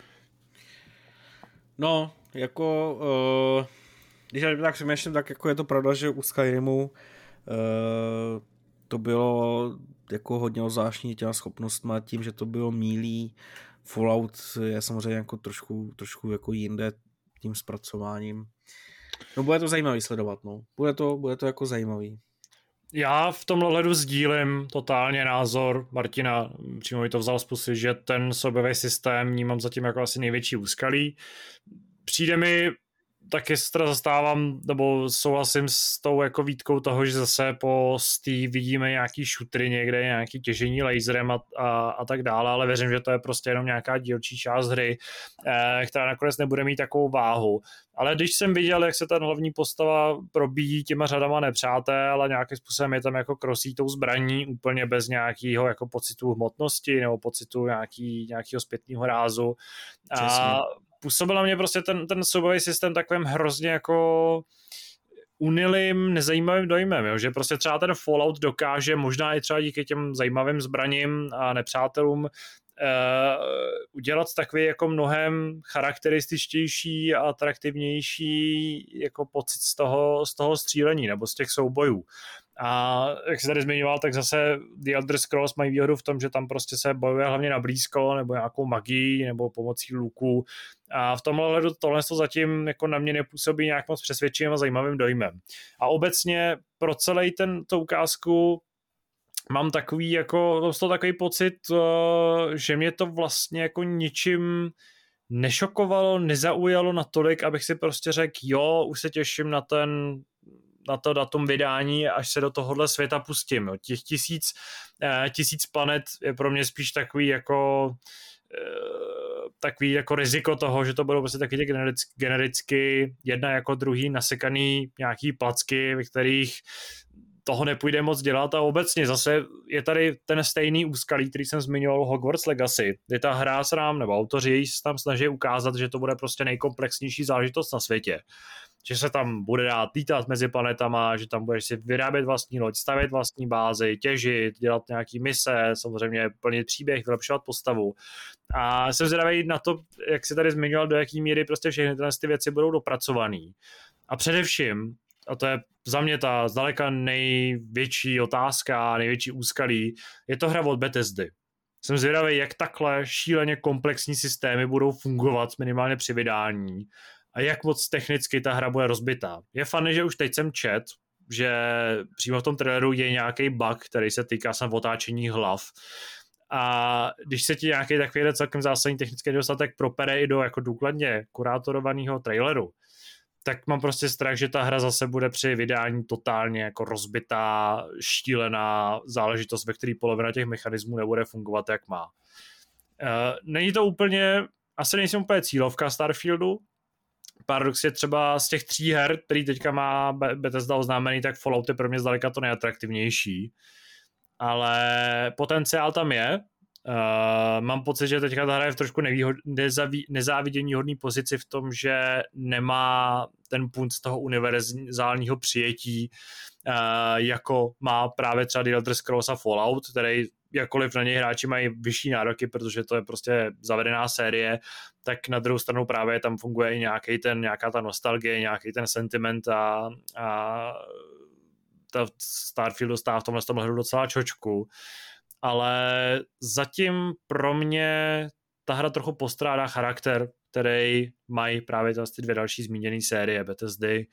No, jako uh, když tak přemýšlím, tak jako je to pravda, že u Skyrimu uh, to bylo jako hodně ozášní těma schopnostma tím, že to bylo mílý. Fallout je samozřejmě jako trošku, trošku jako jinde tím zpracováním. No bude to zajímavý sledovat, no. Bude to, bude to jako zajímavý. Já v tomhle hledu sdílím totálně názor Martina, přímo mi to vzal z pusy, že ten soubojový systém vnímám zatím jako asi největší úskalí. Přijde mi, taky se teda zastávám, nebo souhlasím s tou jako výtkou toho, že zase po Steam vidíme nějaký šutry někde, nějaký těžení laserem a, a, a tak dále, ale věřím, že to je prostě jenom nějaká dílčí část hry, eh, která nakonec nebude mít takovou váhu. Ale když jsem viděl, jak se ta hlavní postava probíjí těma řadama nepřátel a nějakým způsobem je tam jako krosí tou zbraní úplně bez nějakého jako pocitu hmotnosti nebo pocitu nějaký, nějakého zpětného rázu. Působil na mě prostě ten, ten soubojový systém takovým hrozně jako unilým, nezajímavým dojmem, jo? Že prostě třeba ten Fallout dokáže možná i třeba díky těm zajímavým zbraním a nepřátelům Uh, udělat takový jako mnohem charakterističtější a atraktivnější jako pocit z toho, z toho střílení nebo z těch soubojů. A jak se tady zmiňoval, tak zase The Elder Scrolls mají výhodu v tom, že tam prostě se bojuje hlavně na blízko nebo nějakou magií nebo pomocí luku. A v tomhle hledu tohle to zatím jako na mě nepůsobí nějak moc přesvědčivým a zajímavým dojmem. A obecně pro celý ten to ukázku mám takový jako to takový pocit, že mě to vlastně jako ničím nešokovalo, nezaujalo natolik, abych si prostě řekl, jo, už se těším na ten na to datum vydání, až se do tohohle světa pustím. Jo. Těch tisíc, tisíc planet je pro mě spíš takový jako takový jako riziko toho, že to budou prostě taky genericky jedna jako druhý nasekaný nějaký placky, ve kterých toho nepůjde moc dělat a obecně zase je tady ten stejný úskalí, který jsem zmiňoval Hogwarts Legacy, kde ta hra se nám, nebo autoři se tam snaží ukázat, že to bude prostě nejkomplexnější zážitost na světě. Že se tam bude dát lítat mezi planetama, že tam budeš si vyrábět vlastní loď, stavět vlastní bázi, těžit, dělat nějaký mise, samozřejmě plnit příběh, vylepšovat postavu. A jsem zvědavý na to, jak se tady zmiňoval, do jaký míry prostě všechny ty věci budou dopracovaný. A především, a to je za mě ta zdaleka největší otázka, největší úskalí, je to hra od Bethesdy. Jsem zvědavý, jak takhle šíleně komplexní systémy budou fungovat minimálně při vydání a jak moc technicky ta hra bude rozbitá. Je fajn, že už teď jsem čet, že přímo v tom traileru je nějaký bug, který se týká sam otáčení hlav. A když se ti nějaký takový celkem zásadní technický nedostatek propere i do jako důkladně kurátorovaného traileru, tak mám prostě strach, že ta hra zase bude při vydání totálně jako rozbitá, štílená záležitost, ve které polovina těch mechanismů nebude fungovat, jak má. Není to úplně, asi nejsem úplně cílovka Starfieldu. Paradox je třeba z těch tří her, který teďka má Bethesda oznámený, tak Fallout je pro mě zdaleka to nejatraktivnější. Ale potenciál tam je. Uh, mám pocit, že teďka ta hra je v trošku nevýhod, nezaví, nezáviděníhodný pozici v tom, že nemá ten punt z toho univerzálního přijetí, uh, jako má právě třeba The Elder Scrolls a Fallout, který jakkoliv na něj hráči mají vyšší nároky, protože to je prostě zavedená série, tak na druhou stranu právě tam funguje i nějaký ten, nějaká ta nostalgie, nějaký ten sentiment a, a ta Starfield dostává v tomhle tom hledu docela čočku. Ale zatím pro mě ta hra trochu postrádá charakter, který mají právě ty dvě další zmíněné série Bethesdy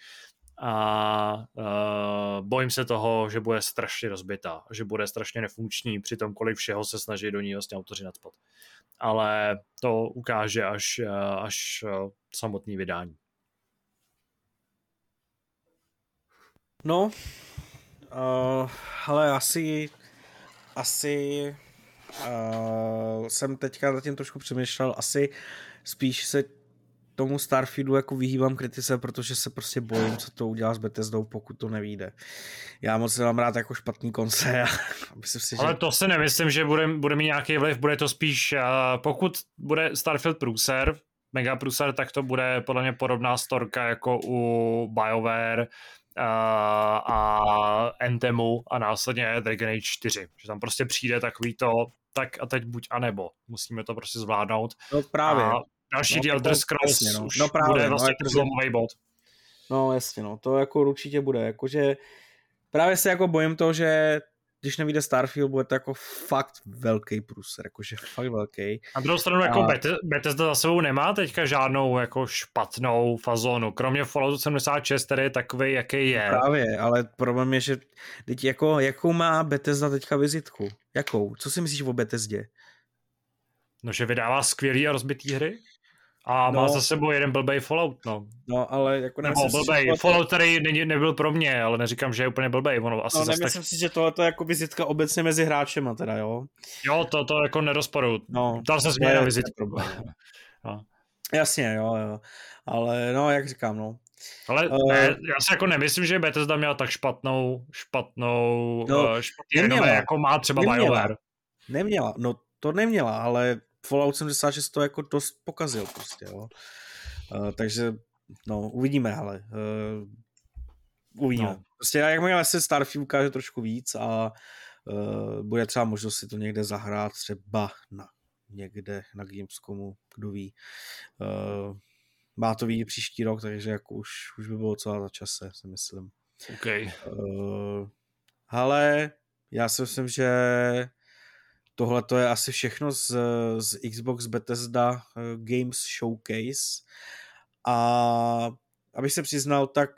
a uh, bojím se toho, že bude strašně rozbitá, že bude strašně nefunkční při tom, kolik všeho se snaží do ní vlastně autoři nadspat. Ale to ukáže až, až samotný vydání. No, uh, ale asi... Asi uh, jsem teďka nad tím trošku přemýšlel, asi spíš se tomu Starfieldu jako vyhýbám kritice, protože se prostě bojím, co to udělá s Bethesdou, pokud to nevyjde. Já moc nemám rád jako špatný konce. Aby se všichni... Ale to se nemyslím, že bude, bude mít nějaký vliv, bude to spíš, uh, pokud bude Starfield průser, mega průser, tak to bude podle mě podobná storka jako u BioWare, a, a Anthemu a následně Dragon Age čtyři. Že tam prostě přijde takový to tak a teď buď a nebo. Musíme to prostě zvládnout. No právě. A další The Elder Scrolls už no právě, bude vlastně no, zlomový bod. No jasně, no. To jako určitě bude. Jakože právě se jako bojím toho, že když nevíde Starfield, bude to jako fakt velký průser, jakože fakt velký. A druhou stranu, a... jako Bethesda za sebou nemá teďka žádnou jako špatnou fazonu, kromě Falloutu sedmdesát šest, který je takovej, jaký je. Právě, ale problém je, že teď jako, jakou má Bethesda teďka vizitku? Jakou? Co si myslíš o Bethesdě? No, že vydává skvělý a rozbitý hry? A má no, za sebou jeden blbej Fallout, no. No, ale jako nemyslím no, blbej. Si... Fallout tady ne, nebyl pro mě, ale neříkám, že je úplně blbej. Ono asi no, nemyslím tak... si, že tohle je jako vizitka obecně mezi hráčema teda, jo? Jo, to, to jako nerozporu. No, tam se směje na vizitku. No. Jasně, jo, jo. Ale no, jak říkám, no. Ale uh, ne, já si jako nemyslím, že Bethesda měla tak špatnou, špatnou, no, špatný renomé, jako má třeba BioWare. Neměla, no to neměla, ale Fallout sedmdesát šest to jako dost pokazil prostě, jo. Uh, takže, no, uvidíme, hele. Uh, uvidíme. No. Prostě, jakmile se Starfield ukáže trošku víc a uh, bude třeba možnost si to někde zahrát třeba na někde na Gamescomu, kdo ví. Uh, má to být příští rok, takže jako už, už by bylo celá za čase, si myslím. Okay. Uh, ale já si myslím, že tohle to je asi všechno z, z Xbox Bethesda Games Showcase. A abych se přiznal, tak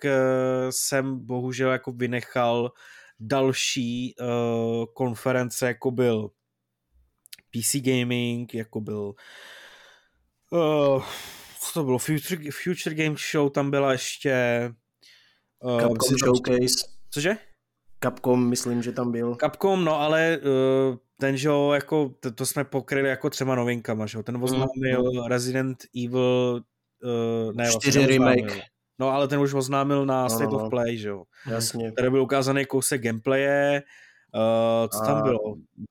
jsem bohužel jako vynechal další uh, konference, jako byl P C Gaming, jako byl uh, co to bylo? Future, Future Games Show, tam byla ještě uh, Capcom Showcase. Cože? Capcom, myslím, že tam byl. Capcom, no ale uh, ten, že ho, jako, to, to jsme pokryli jako třema novinkama, že ho, ten oznámil mm. Resident Evil Uh, ne, čtyři remake. No, ale ten už oznámil na State no, no. of Play, že jo. Jasně. Tady byl ukázaný kousek gameplaye. Uh, co a tam bylo?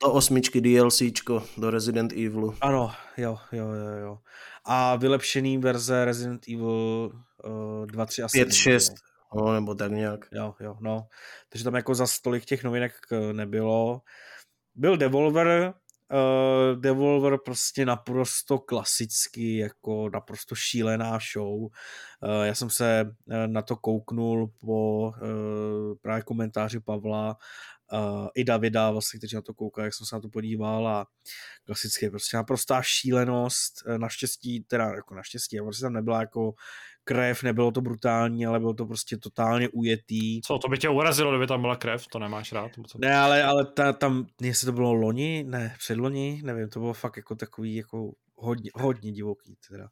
Do osmičky DLCčko, do Resident Evilu. Ano, jo, jo, jo, jo. A vylepšený verze Resident Evil uh, dva, tři a pět, šest. No, nebo tak nějak. Jo, jo, no. Takže tam jako za tolik těch novinek nebylo. Byl Devolver, Uh, Devolver prostě naprosto klasicky, jako naprosto šílená show. Uh, já jsem se uh, na to kouknul po uh, právě komentáři Pavla uh, i Davida, vlastně, kteří na to koukají, jak jsem se na to podíval, a klasicky prostě naprostá šílenost. Uh, naštěstí, teda jako naštěstí, prostě tam nebyla jako krev, nebylo to brutální, ale bylo to prostě totálně ujetý. Co, to by tě urazilo, kdyby tam byla krev, to nemáš rád? To... Ne, ale, ale ta, tam, jestli to bylo loni, ne, předloni, nevím, to bylo fakt jako takový jako hodně, hodně divoký teda.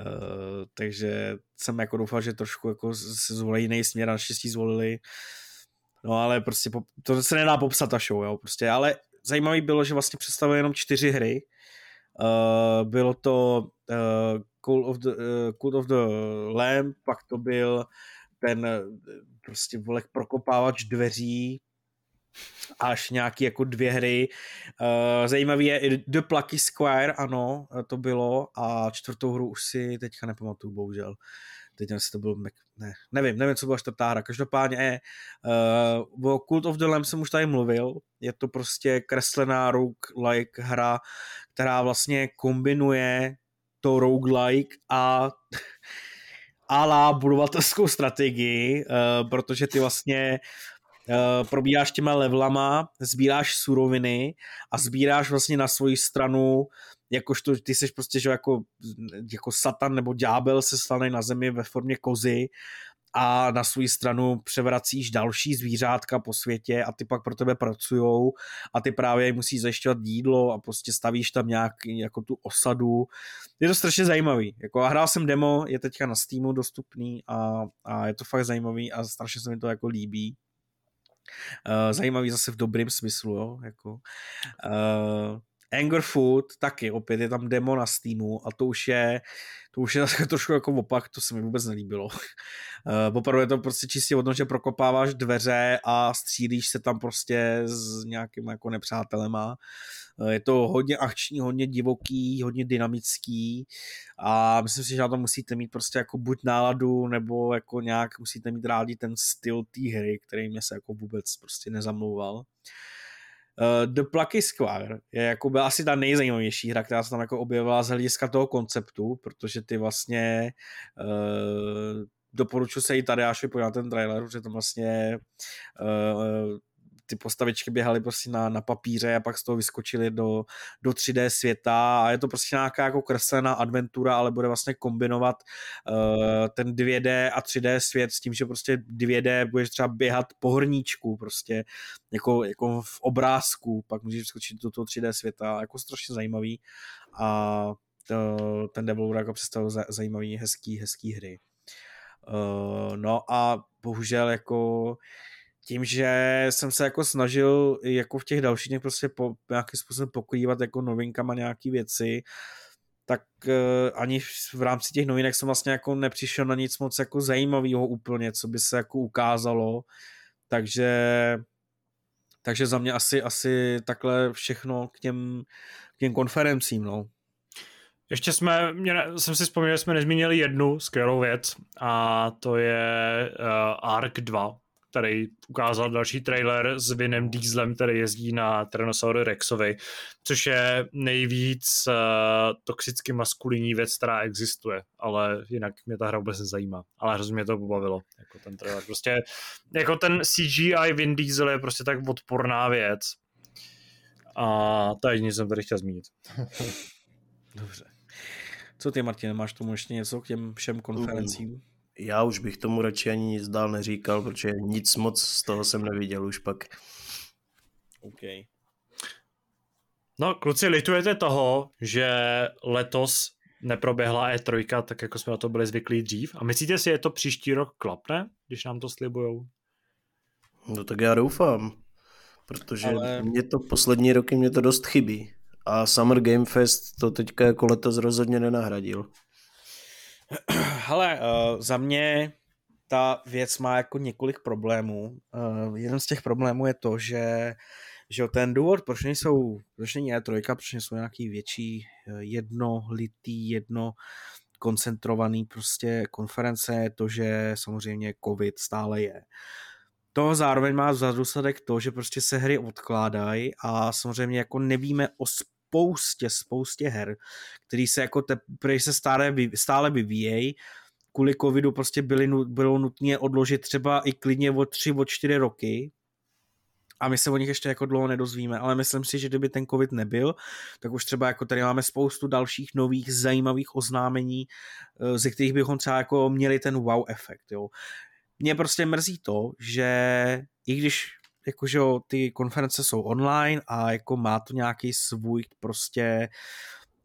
Uh, takže jsem jako doufal, že trošku jako se zvolili jiný směr, naštěstí zvolili. No ale prostě, po, to se nedá popsat ta show, jo, prostě, ale zajímavý bylo, že vlastně představili jenom čtyři hry. Uh, bylo to uh, Cult of the, uh, Cult of the Lamp, pak to byl ten prostě volek prokopávač dveří, až nějaký jako dvě hry. Uh, zajímavý je The Plucky Squire, ano, to bylo, a čtvrtou hru už si teďka nepamatuju, bohužel. Teď asi to byl Mac... ne, nevím, nevím, co byla čtvrtá hra. Každopádně je, uh, o Cult of the Lamb jsem už tady mluvil, je to prostě kreslená roguelike hra, která vlastně kombinuje to roguelike a a la budovatelskou strategii, uh, protože ty vlastně uh, probíháš těma levelama, sbíráš suroviny a sbíráš vlastně na svoji stranu, jakožto ty jsi prostě, že jako, jako satan nebo ďábel se slanej na zemi ve formě kozy a na svou stranu převracíš další zvířátka po světě a ty pak pro tebe pracujou a ty právě musíš zajišťovat jídlo a prostě stavíš tam nějak jako tu osadu. Je to strašně zajímavý. Jako, a hrál jsem demo, je teďka na Steamu dostupný a, a je to fakt zajímavý a strašně se mi to jako líbí. Uh, zajímavý zase v dobrým smyslu, jo? Jako, uh, Anger Food taky, opět je tam demo na Steamu a to už je to už je trošku jako opak, to se mi vůbec nelíbilo. Opravdu je to prostě čistě o tom, že prokopáváš dveře a střílíš se tam prostě s nějakým jako nepřátelema. Je to hodně akční, hodně divoký, hodně dynamický a myslím si, že na to musíte mít prostě jako buď náladu, nebo jako nějak musíte mít rádi ten styl té hry, který mě se jako vůbec prostě nezamlouval. Uh, The Plucky Square je jako byla asi ta nejzajímavější hra, která se tam jako objevila z hlediska toho konceptu, protože ty vlastně uh, doporučuji se i Tadeášovi podívat na ten trailer, protože tam vlastně uh, ty postavičky běhaly prostě na, na papíře a pak z toho vyskočily do, do tři dé světa a je to prostě nějaká jako kreslená adventura, ale bude vlastně kombinovat uh, ten dvě dé a tři dé svět s tím, že prostě dvě dé budeš třeba běhat po hrníčku prostě jako, jako v obrázku, pak můžeš vyskočit do toho tři dé světa, jako strašně zajímavý a uh, ten developer jako představil zajímavý, hezký, hezký hry. Uh, no a bohužel jako tím, že jsem se jako snažil jako v těch dalších dnech prostě po, nějakým způsobem pokrývat jako novinkama nějaký věci, tak uh, ani v rámci těch novinek jsem vlastně jako nepřišel na nic moc jako zajímavého úplně, co by se jako ukázalo, takže takže za mě asi, asi takhle všechno k těm, k těm konferencím, no. Ještě jsme, mě, jsem si vzpomněl, že jsme nezmínili jednu skvělou věc a to je uh, Ark dva. který ukázal další trailer s Vinem Dieselem, který jezdí na Tyrannosauru Rexovi, což je nejvíc uh, toxicky maskulinní věc, která existuje, ale jinak mě ta hra vůbec nezajímá, ale hrozně mě to pobavilo, jako ten trailer. Prostě jako ten C G I Vin Diesel je prostě tak odporná věc a to jedině jsem tady chtěl zmínit. Dobře. Co ty, Martine, máš tomu ještě něco k těm všem konferencím? Já už bych tomu radši ani nic dál neříkal, protože nic moc z toho jsem neviděl už pak. OK. No, kluci, litujete toho, že letos neproběhla E tři, tak jako jsme na to byli zvyklí dřív? A myslíte si, je to příští rok klapne, když nám to slibujou? No tak já doufám, protože Ale... mě to poslední roky mě to dost chybí. A Summer Game Fest to teďka jako letos rozhodně nenahradil. Hele, uh, za mě ta věc má jako několik problémů. Uh, jeden z těch problémů je to, že, že ten důvod, proč nejsou, proč není E tři, proč nejsou nějaký větší jednolitý, jedno koncentrovaný prostě konference, je to, že samozřejmě COVID stále je. To zároveň má za důsledek to, že prostě se hry odkládají a samozřejmě jako nevíme o spoustě, spoustě her, který se jako teprve se stále, stále vyvíjejí. Kvůli covidu prostě byly, bylo nutné odložit třeba i klidně o tři, o čtyři roky a my se o nich ještě jako dlouho nedozvíme, ale myslím si, že kdyby ten covid nebyl, tak už třeba jako tady máme spoustu dalších nových zajímavých oznámení, ze kterých bychom třeba jako měli ten wow efekt, jo. Mě prostě mrzí to, že i když jakože ty konference jsou online a jako má to nějaký svůj prostě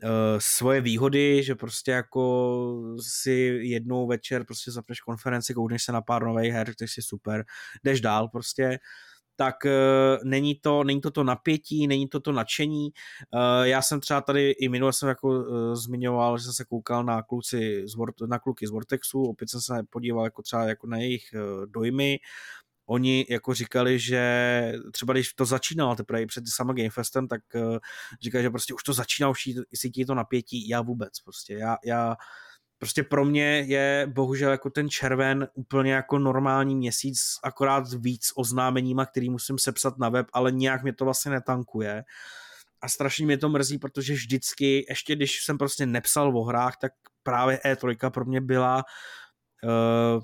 uh, svoje výhody, že prostě jako si jednou večer prostě zapneš konferenci, koukneš se na pár nových her, takže si super, jdeš dál prostě, tak uh, není to, není to to napětí, není to to nadšení. Uh, já jsem třeba tady i minule jsem jako uh, zmiňoval, že jsem se koukal na kluci z Word, na kluky z Vortexu, opět jsem se podíval jako třeba jako na jejich uh, dojmy. Oni jako říkali, že třeba když to začínalo teprve i před Summer Game Festem, tak uh, říkali, že prostě už to začínalo, už cítí to napětí, já vůbec prostě, já, já prostě pro mě je bohužel jako ten červen úplně jako normální měsíc, akorát víc oznámeníma, který musím sepsat na web, ale nějak mě to vlastně netankuje. A strašně mě to mrzí, protože vždycky, ještě když jsem prostě nepsal o hrách, tak právě E tři pro mě byla uh,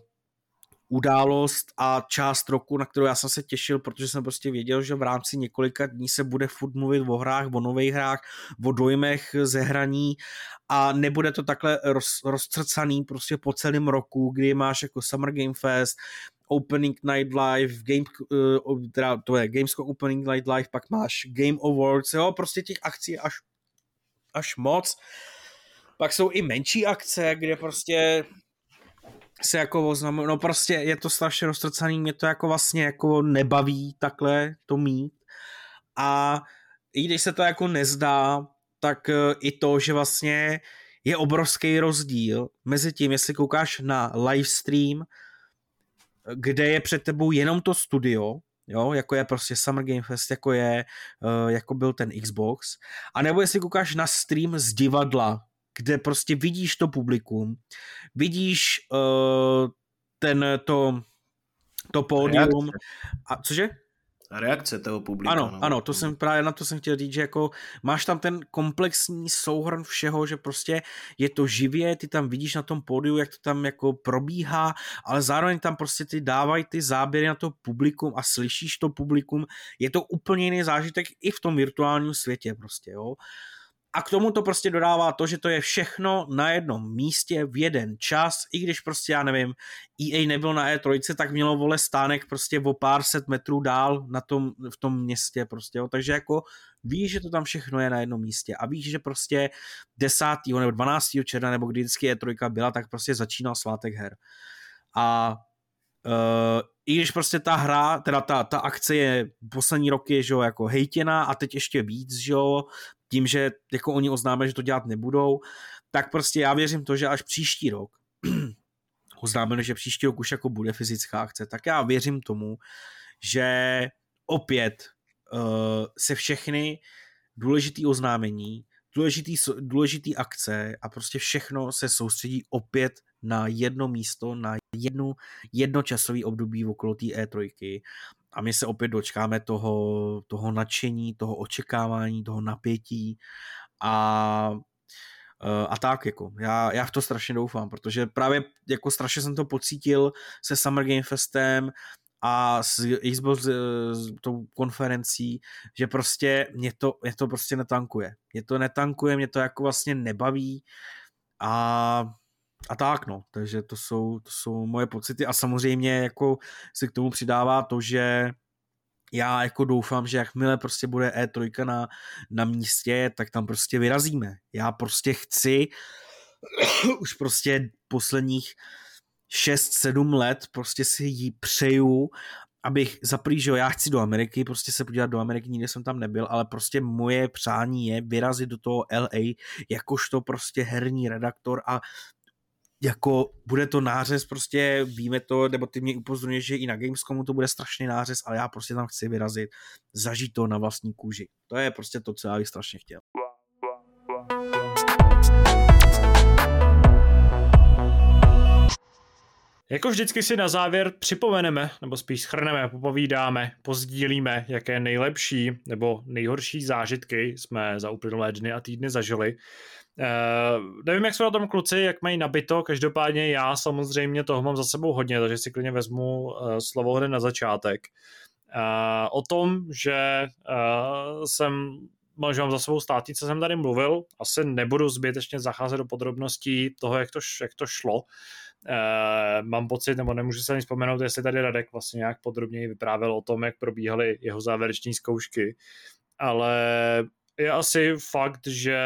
událost a část roku, na kterou já jsem se těšil, protože jsem prostě věděl, že v rámci několika dní se bude furt mluvit o hrách, o nových hrách, o dojmech ze hraní a nebude to takhle roz, rozcrcaný prostě po celém roku, kdy máš jako Summer Game Fest, Opening Night Live, game, teda to je Gamescom Opening Night Live, pak máš Game Awards, jo, prostě těch akcí až, až moc. Pak jsou i menší akce, kde prostě se jako oznamují, no prostě je to strašně roztrcaný, mě to jako vlastně jako nebaví takhle to mít a i když se to jako nezdá, tak i to, že vlastně je obrovský rozdíl mezi tím, jestli koukáš na livestream, kde je před tebou jenom to studio, jo, jako je prostě Summer Game Fest, jako je, jako byl ten Xbox, a nebo jestli koukáš na stream z divadla, kde prostě vidíš to publikum, vidíš uh, ten, to, to pódium. A cože? Reakce toho publika. Ano, no. ano, to jsem právě na to jsem chtěl říct, že jako máš tam ten komplexní souhrn všeho, že prostě je to živě, ty tam vidíš na tom pódiu, jak to tam jako probíhá, ale zároveň tam prostě ty dávají ty záběry na to publikum a slyšíš to publikum, je to úplně jiný zážitek i v tom virtuálním světě prostě, jo. A k tomu to prostě dodává to, že to je všechno na jednom místě v jeden čas, i když prostě, já nevím, E A nebyl na E tři, tak mělo vole stánek prostě o pár set metrů dál na tom, v tom městě prostě, jo. Takže jako víš, že to tam všechno je na jednom místě a víš, že prostě desátého nebo dvanáctého června, nebo kdy vždycky E tři byla, tak prostě začínal svátek her. A Uh, i když prostě ta hra, teda ta, ta akce je poslední roky, že jo, jako hejtěná a teď ještě víc, že jo, tím, že jako oni oznámili, že to dělat nebudou, tak prostě já věřím to, že až příští rok oznámili, že příští rok už jako bude fyzická akce, tak já věřím tomu, že opět uh, se všechny důležitý oznámení, důležitý, důležitý akce a prostě všechno se soustředí opět na jedno místo, na jednu, jednočasový období okolo té E tři a my se opět dočkáme toho, toho nadšení, toho očekávání, toho napětí a a tak jako, já, já v to strašně doufám, protože právě jako strašně jsem to pocítil se Summer Game Festem a s Xbox s tou konferencí, že prostě mě to, mě to prostě netankuje. Mě to netankuje, mě to jako vlastně nebaví a a tak no, takže to jsou, to jsou moje pocity a samozřejmě jako se k tomu přidává to, že já jako doufám, že jakmile prostě bude E tři na, na místě, tak tam prostě vyrazíme. Já prostě chci už prostě posledních šest sedm let prostě si ji přeju, abych zaprýžil, já chci do Ameriky, prostě se podívat do Ameriky, nikdy jsem tam nebyl, ale prostě moje přání je vyrazit do toho L A jakožto prostě herní redaktor a jako bude to nářez, prostě víme to, nebo ty mě upozorňuješ, že i na Gamescomu to bude strašný nářez, ale já prostě tam chci vyrazit, zažít to na vlastní kůži. To je prostě to, co já bych strašně chtěl. Jako vždycky si na závěr připomeneme, nebo spíš shrneme, popovídáme, pozdílíme, jaké nejlepší nebo nejhorší zážitky jsme za uplynulé dny a týdny zažili. Uh, nevím, jak jsou na tom kluci, jak mají nabito, každopádně já samozřejmě toho mám za sebou hodně, takže si klidně vezmu uh, slovo hned na začátek. Uh, o tom, že uh, jsem, že mám za sebou státnice, jsem tady mluvil, asi nebudu zbytečně zacházet do podrobností toho, jak to, jak to šlo. Uh, mám pocit, nebo nemůžu se ani vzpomenout, jestli tady Radek vlastně nějak podrobněji vyprávěl o tom, jak probíhaly jeho závěreční zkoušky, ale je asi fakt, že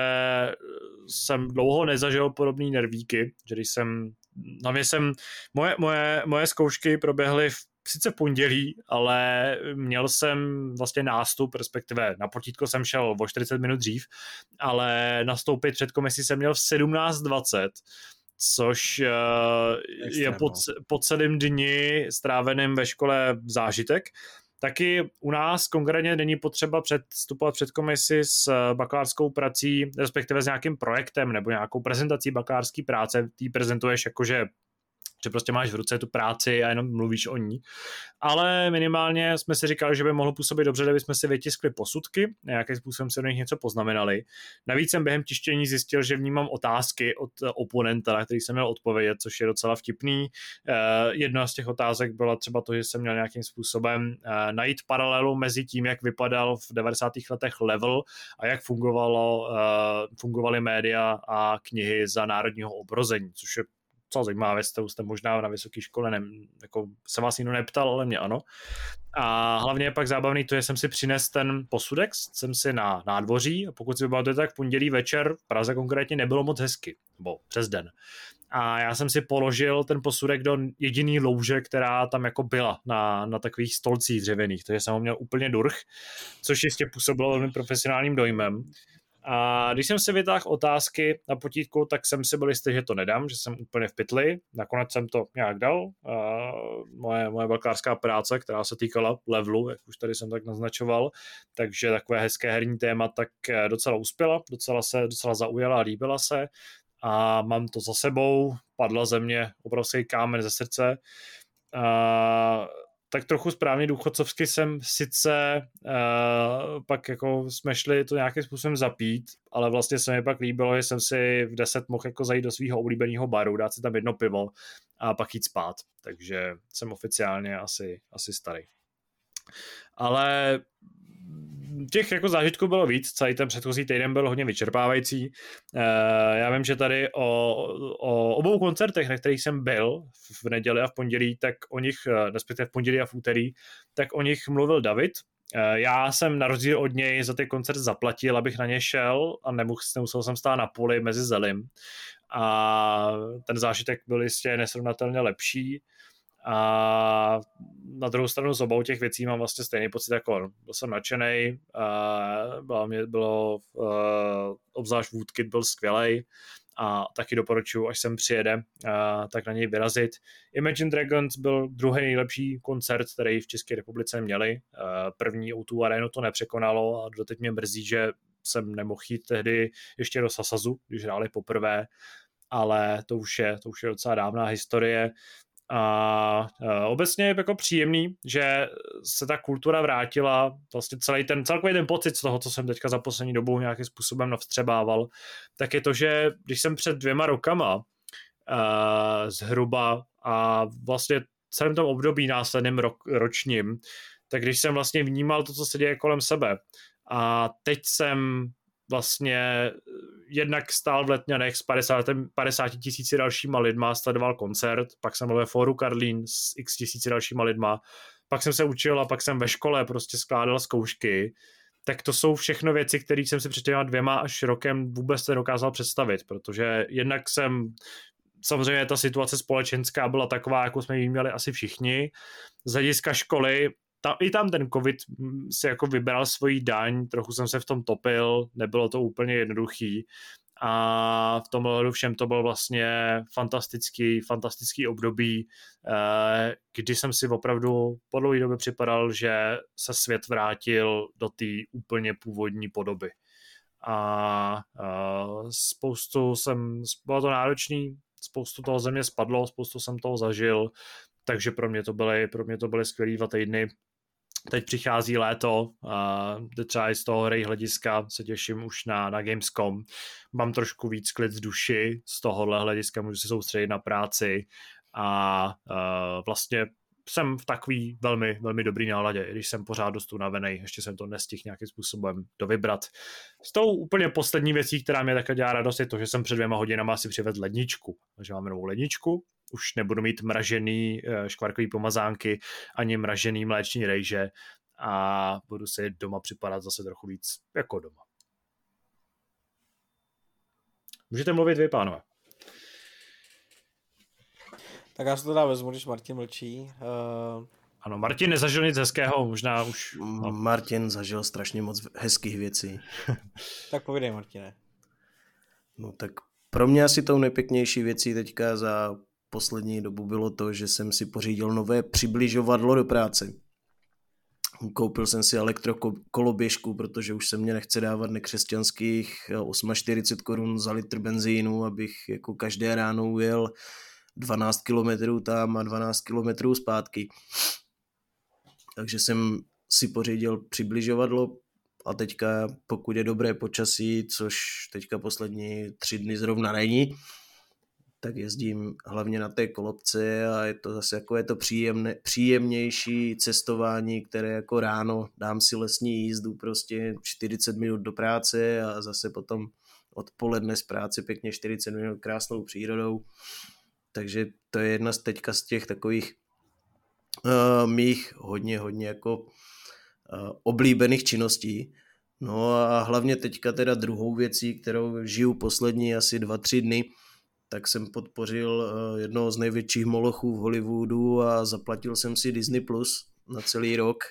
jsem dlouho nezažil podobné nervíky, že když jsem, na mě jsem, moje, moje, moje zkoušky proběhly v, sice v pondělí, ale měl jsem vlastně nástup, respektive na potítko jsem šel o čtyřicet minut dřív, ale nastoupit před komisí jsem měl v sedmnáct dvacet, což je po, po celém dni stráveným ve škole zážitek. Taky u nás konkrétně není potřeba předstupovat před komisi s bakalářskou prací, respektive s nějakým projektem nebo nějakou prezentací bakalářské práce. Ty prezentuješ jakože, že prostě máš v ruce tu práci a jenom mluvíš o ní. Ale minimálně jsme si říkali, že by mohlo působit dobře, kdybychom si vytiskli posudky, nějakým způsobem se do nich něco poznamenali. Navíc jsem během tištění zjistil, že vnímám otázky od oponenta, na který jsem měl odpovědět, což je docela vtipný. Jedna z těch otázek byla třeba to, že jsem měl nějakým způsobem najít paralelu mezi tím, jak vypadal v devadesátých letech level a jak fungovalo, fungovaly média a knihy za národního obrození, což je co zajímavá věc, kterou jste možná na vysoké škole ne, jako se vás nikdo neptal, ale mě ano. A hlavně je pak zábavný to, že jsem si přinesl ten posudek, jsem si na nádvoří a pokud si vybavíte, tak v pondělí večer v Praze konkrétně nebylo moc hezky, nebo přes den. A já jsem si položil ten posudek do jediný louže, která tam jako byla na, na takových stolcích dřevěných, takže jsem ho měl úplně durch, což jistě působilo velmi profesionálním dojmem. A když jsem si vytáhl otázky na potítku, tak jsem si byl jistý, že to nedám, že jsem úplně v pytli. Nakonec jsem to nějak dal. A moje, moje bakalářská práce, která se týkala levelu, jak už tady jsem tak naznačoval, takže takové hezké herní téma, tak docela uspěla, docela se docela zaujala, líbila se a mám to za sebou. Padla ze mě obrovský kámen ze srdce. A tak trochu správně důchodcovsky jsem sice uh, pak jako jsme šli to nějakým způsobem zapít, ale vlastně se mi pak líbilo, že jsem si v deset mohl jako zajít do svého oblíbeného baru, dát si tam jedno pivo a pak jít spát, takže jsem oficiálně asi, asi starý. Ale těch jako zážitků bylo víc, celý ten předchozí týden byl hodně vyčerpávající. Já vím, že tady o, o obou koncertech, na kterých jsem byl v neděli a v pondělí, tak o nich, respektive v pondělí a v úterý, tak o nich mluvil David. Já jsem na rozdíl od něj za ten koncert zaplatil, abych na ně šel a nemusel jsem stát na poli mezi zelím. A ten zážitek byl jistě nesrovnatelně lepší. A na druhou stranu s obou těch věcí mám vlastně stejný pocit jako on. Byl jsem nadšenej, bylo, bylo obzvlášť Woodkid byl skvělej a taky doporučuji, až sem přijede, tak na něj vyrazit. Imagine Dragons byl druhý nejlepší koncert, který v České republice měli. První O dva Arenu to nepřekonalo a doteď mě mrzí, že jsem nemohl jít tehdy ještě do Sasazu, když hráli poprvé, ale to už je, to už je docela dávná historie. A obecně je jako příjemný, že se ta kultura vrátila, vlastně celý ten, celkový ten pocit z toho, co jsem teďka za poslední dobu nějakým způsobem navstřebával, tak je to, že když jsem před dvěma rokama uh, zhruba a vlastně celém tom období následným ro- ročním, tak když jsem vlastně vnímal to, co se děje kolem sebe a teď jsem vlastně jednak stál v Letňanech s padesáti tisíci dalšíma lidma, sledoval koncert, pak jsem byl ve fóru Karlín s x tisíci dalšíma lidma, pak jsem se učil a pak jsem ve škole prostě skládal zkoušky, tak to jsou všechno věci, které jsem si před těma dvěma až rokem vůbec nedokázal představit, protože jednak jsem, samozřejmě ta situace společenská byla taková, jako jsme ji měli asi všichni, z hlediska školy, Ta, i tam ten covid si jako vybral svoji daň, trochu jsem se v tom topil, nebylo to úplně jednoduchý a v tom hledu všem to bylo vlastně fantastický, fantastický období, kdy jsem si opravdu po dlouhé době připadal, že se svět vrátil do té úplně původní podoby. A spoustu jsem, bylo to náročný, spoustu toho ze mě spadlo, spoustu jsem toho zažil, takže pro mě to byly, pro mě to byly skvělý dva týdny. Teď přichází léto, uh, třeba i z toho hry hlediska se těším už na, na Gamescom. Mám trošku víc klid z duši, z tohohle hlediska můžu se soustředit na práci a uh, vlastně jsem v takový velmi, velmi dobrý náladě, i když jsem pořád dost unavený, ještě jsem to nestihl nějakým způsobem dovybrat. S tou úplně poslední věcí, která mě také dělá radost, je to, že jsem před dvěma hodinama si přivedl ledničku, takže máme novou ledničku. Už nebudu mít mražený škvarkový pomazánky ani mražený mléční rejže a budu se doma připadat zase trochu víc jako doma. Můžete mluvit vy, pánové. Tak já se to dá vezmu, když Martin mlčí. Uh... Ano, Martin nezažil nic hezkého, možná už... No. Martin zažil strašně moc hezkých věcí. Tak povídej, Martine. No tak pro mě asi tou nejpěknější věcí teďka za poslední dobu bylo to, že jsem si pořídil nové přibližovadlo do práce. Koupil jsem si elektrokoloběžku, protože už se mě nechce dávat nekřesťanských čtyřicet osm korun za litr benzínu, abych jako každé ráno ujel dvanáct kilometrů tam a dvanáct kilometrů zpátky. Takže jsem si pořídil přibližovadlo a teďka, pokud je dobré počasí, což teďka poslední tři dny zrovna není, tak jezdím hlavně na té kolobce a je to zase jako je to příjemné, příjemnější cestování, které jako ráno dám si lesní jízdu prostě čtyřicet minut do práce a zase potom odpoledne z práce pěkně čtyřicet minut krásnou přírodou. Takže to je jedna z teďka z těch takových uh, mých hodně, hodně jako uh, oblíbených činností. No a hlavně teďka teda druhou věcí, kterou žiju poslední asi dva, tři dny, tak jsem podpořil jednoho z největších molochů v Hollywoodu a zaplatil jsem si Disney Plus na celý rok.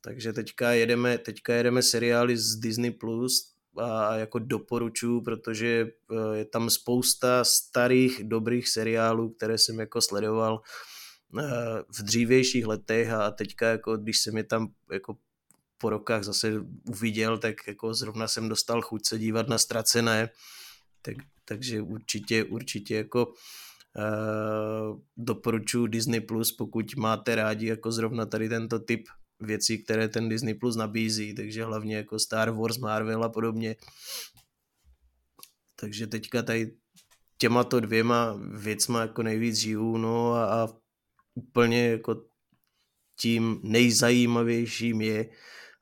Takže teďka jedeme, teďka jedeme seriály z Disney Plus a jako doporučuji, protože je tam spousta starých dobrých seriálů, které jsem jako sledoval v dřívějších letech a teďka jako když jsem je tam jako po rokách zase uviděl, tak jako zrovna jsem dostal chuť se dívat na Ztracené. Tak, takže určitě, určitě jako uh, doporučuji Disney Plus, pokud máte rádi jako zrovna tady tento typ věcí, které ten Disney Plus nabízí, takže hlavně jako Star Wars, Marvel a podobně. Takže teďka tady těma to dvěma věcma jako nejvíc žiju, no a, a úplně jako tím nejzajímavějším je,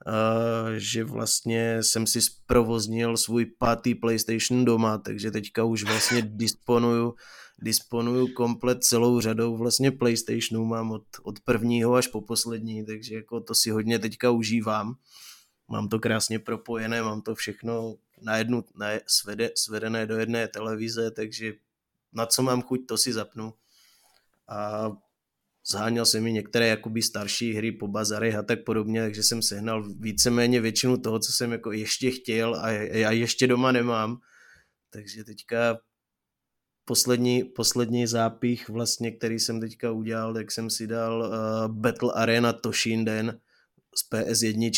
Uh, že vlastně jsem si zprovoznil svůj pátý PlayStation doma, takže teďka už vlastně disponuju, disponuju komplet celou řadou vlastně PlayStationů, mám od, od prvního až po poslední, takže jako to si hodně teďka užívám. Mám to krásně propojené, mám to všechno na jednu, na svede, svedené do jedné televize, takže na co mám chuť, to si zapnu. A zháněl jsem i některé jakoby starší hry po bazarech a tak podobně, takže jsem sehnal víceméně většinu toho, co jsem jako ještě chtěl a, a ještě doma nemám. Takže teďka poslední, poslední zápich vlastně, který jsem teďka udělal, tak jsem si dal uh, Battle Arena Toshinden z P S jedna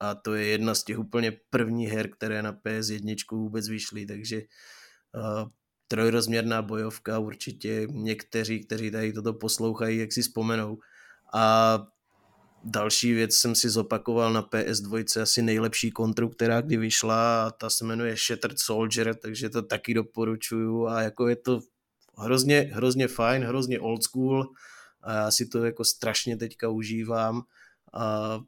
a to je jedna z těch úplně prvních her, které na P S jedna vůbec vyšly, takže uh, trojrozměrná bojovka, určitě někteří, kteří tady toto poslouchají, jak si vzpomenou. A další věc jsem si zopakoval na P S dva, asi nejlepší kontru, která kdy vyšla, a ta se jmenuje Shattered Soldier, takže to taky doporučuju a jako je to hrozně, hrozně fajn, hrozně old school a já si to jako strašně teďka užívám a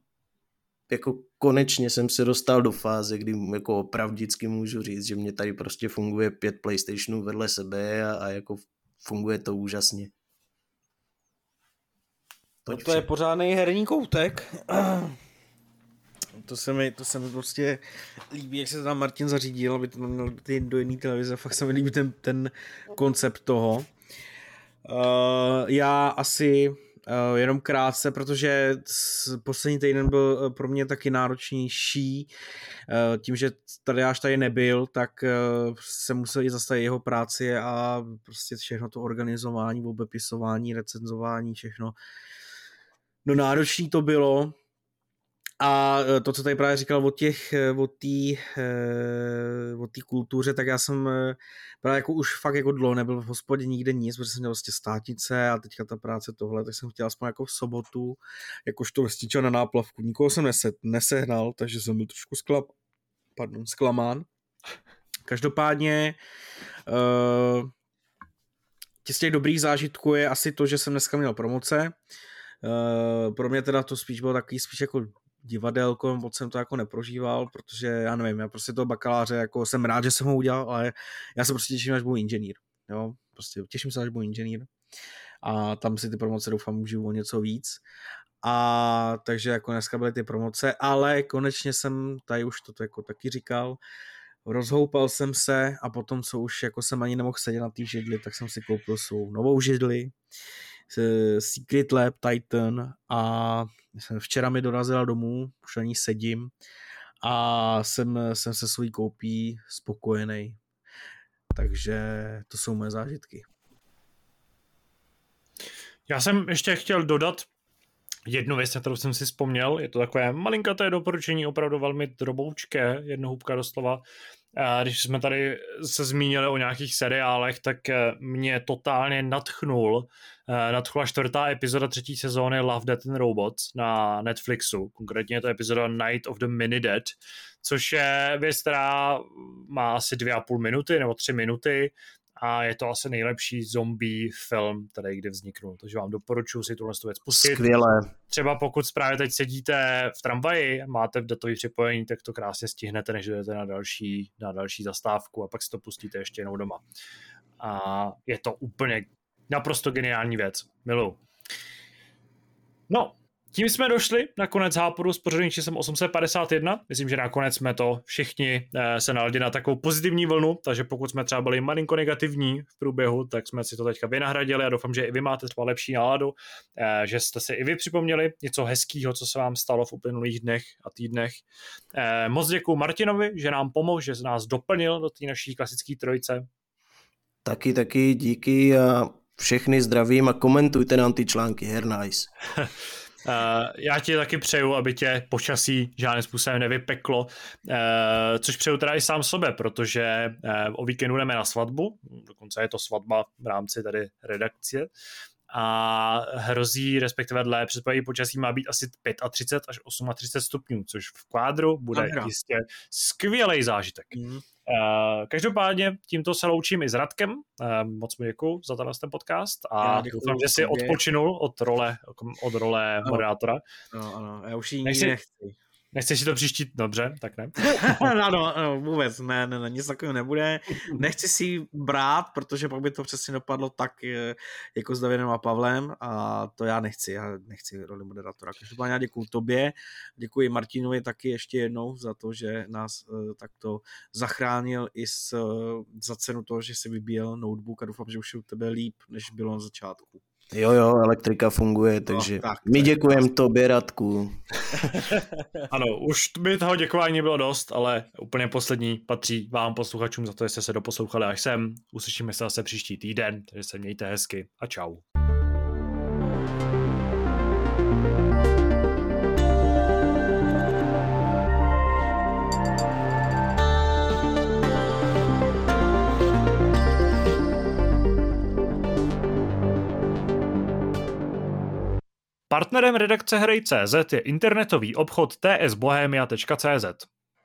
jako konečně jsem se dostal do fáze, kdy jako opravdicky můžu říct, že mě tady prostě funguje pět PlayStationů vedle sebe a, a jako funguje to úžasně. To, to je pořádnej herní koutek. To se mi, to se mi prostě líbí, jak se tam Martin zařídil, aby to měl ty do jiný televize. Fakt se mi líbí ten, ten koncept toho. Uh, já asi uh, jenom krátce, protože poslední týden byl pro mě taky náročnější. Uh, tím, že Tadeáš tady nebyl, tak uh, jsem musel i zastavit jeho práci a prostě všechno to organizování, obepisování, recenzování, všechno. No náročný to bylo. A to, co tady právě říkal o těch, o té o té kultuře, tak já jsem právě jako už fakt jako dlouho nebyl v hospodě nikde nic, protože jsem měl vlastně státnice a teďka ta práce tohle, tak jsem chtěl aspoň jako v sobotu, jakož to stičel na náplavku. Nikoho jsem nese, nesehnal, takže jsem byl trošku skla, pardon, zklamán. Každopádně uh, z těch dobrých zážitků je asi to, že jsem dneska měl promoce. Uh, pro mě teda to spíš bylo takový spíš jako divadelko, moc jsem to jako neprožíval, protože já nevím, já prostě toho bakaláře jako jsem rád, že jsem ho udělal, ale já se prostě těším, až budu inženýr, jo, prostě těším se, až budu inženýr a tam si ty promoce doufám můžu o něco víc a takže jako dneska byly ty promoce, ale konečně jsem tady už to jako taky říkal, rozhoupal jsem se a potom co už jako jsem ani nemohl sedět na té židli, tak jsem si koupil svou novou židli Secret Lab Titan a včera mi dorazila domů, už na ní sedím a jsem, jsem se svojí koupí spokojený. Takže to jsou moje zážitky. Já jsem ještě chtěl dodat jednu věc, na kterou jsem si vzpomněl. Je to takové malinkaté doporučení, opravdu velmi droboučké, jednohubka doslova. Když jsme tady se zmínili o nějakých seriálech, tak mě totálně nadchnul, nadchla čtvrtá epizoda třetí sezóny Love, Death and Robots na Netflixu. Konkrétně je to epizoda Night of the Mini-Dead, což je věc, která má asi dvě a půl minuty nebo tři minuty a je to asi nejlepší zombie film, tady kdy vzniknul. Takže vám doporučuji si tuhle věc pustit. Skvělé. Třeba pokud právě teď sedíte v tramvaji, máte v datový připojení, tak to krásně stihnete, než jdete na další, na další zastávku a pak si to pustíte ještě jednou doma. A je to úplně naprosto geniální věc. Miluju. No, tím jsme došli na konec záporu s pořadem číslem osm set padesát jedna. Myslím, že nakonec jsme to všichni se naladili na takovou pozitivní vlnu, takže pokud jsme třeba byli malinko negativní v průběhu, tak jsme si to teďka vynahradili a doufám, že i vy máte třeba lepší náladu, že jste si i vy připomněli něco hezkého, co se vám stalo v uplynulých dnech a týdnech. Moc děkuju Martinovi, že nám pomohl, že nás doplnil do té naší klasické trojice. Taky, taky, díky a všechny zdravím a komentujte nám ty články, her nice. Uh, já ti taky přeju, aby tě počasí žádným způsobem nevypeklo, uh, což přeju teda i sám sobě, protože uh, o víkendu jdeme na svatbu, dokonce je to svatba v rámci tady redakce a hrozí, respektive dle předpovědi počasí má být asi třicet pět až třicet osm stupňů, což v kvádru bude Aha. jistě skvělej zážitek. Mm. Uh, každopádně tímto se loučím i s Radkem, uh, moc mu děkuju za tenhle ten podcast a doufám, že jsi odpočinul od role, od role ano. moderátora. Ano, ano, já už ji nikdy nechci. Nechceš si to příští, dobře, tak ne? Ano, ano, vůbec ne, ne, ne, nic takového nebude. Nechci si ji brát, protože pak by to přesně dopadlo tak jako s Davidem a Pavlem a to já nechci, já nechci roli moderátora. Každopádně já děkuju tobě, děkuji Martinovi taky ještě jednou za to, že nás takto zachránil i s, za cenu toho, že si vybíjel notebook a doufám, že už je u tebe líp, než bylo na začátku. Jo, jo, elektrika funguje, takže no, tak, my tak, děkujeme tak. tobě, Radku. Ano, už by toho děkování bylo dost, ale úplně poslední patří vám posluchačům za to, že jste se doposlouchali až sem. Uslyšíme se zase příští týden, takže se mějte hezky a čau. Partnerem redakce hry tečka cé zet je internetový obchod t s bohemia tečka cé zet.